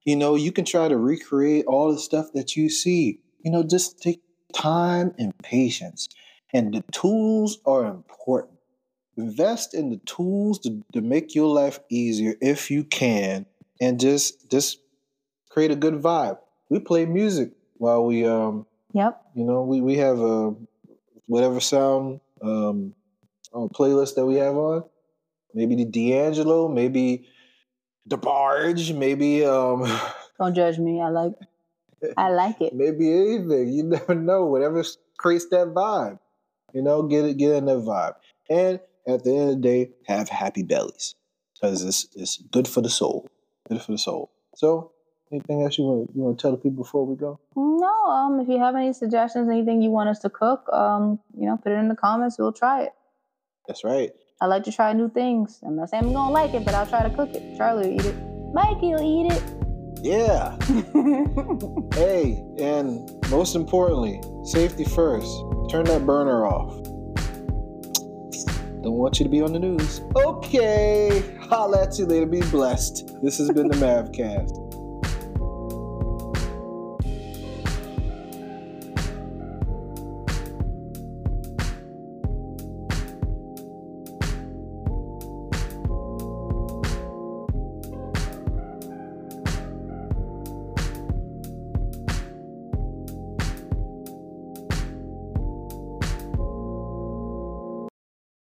You know, you can try to recreate all the stuff that you see. You know, just take time and patience. And the tools are important. Invest in the tools to, to make your life easier if you can, and just just create a good vibe. We play music while we um yep you know we we have a whatever sound um on playlist that we have on, maybe the D'Angelo, maybe the Barge, maybe um don't judge me, I like I like it. Maybe anything, you never know, whatever creates that vibe, you know, get it get in that vibe. And at the end of the day, have happy bellies, because it's, it's good for the soul. Good for the soul. So, anything else you want you want to tell the people before we go? No. Um, if you have any suggestions, anything you want us to cook, um, you know, put it in the comments. We'll try it. That's right. I like to try new things. I'm not saying I'm gonna like it, but I'll try to cook it. Charlie will eat it. Mikey will eat it. Yeah. Hey, and most importantly, safety first. Turn that burner off. Don't want you to be on the news. Okay. Holla at you later. Be blessed. This has been the Mavcast.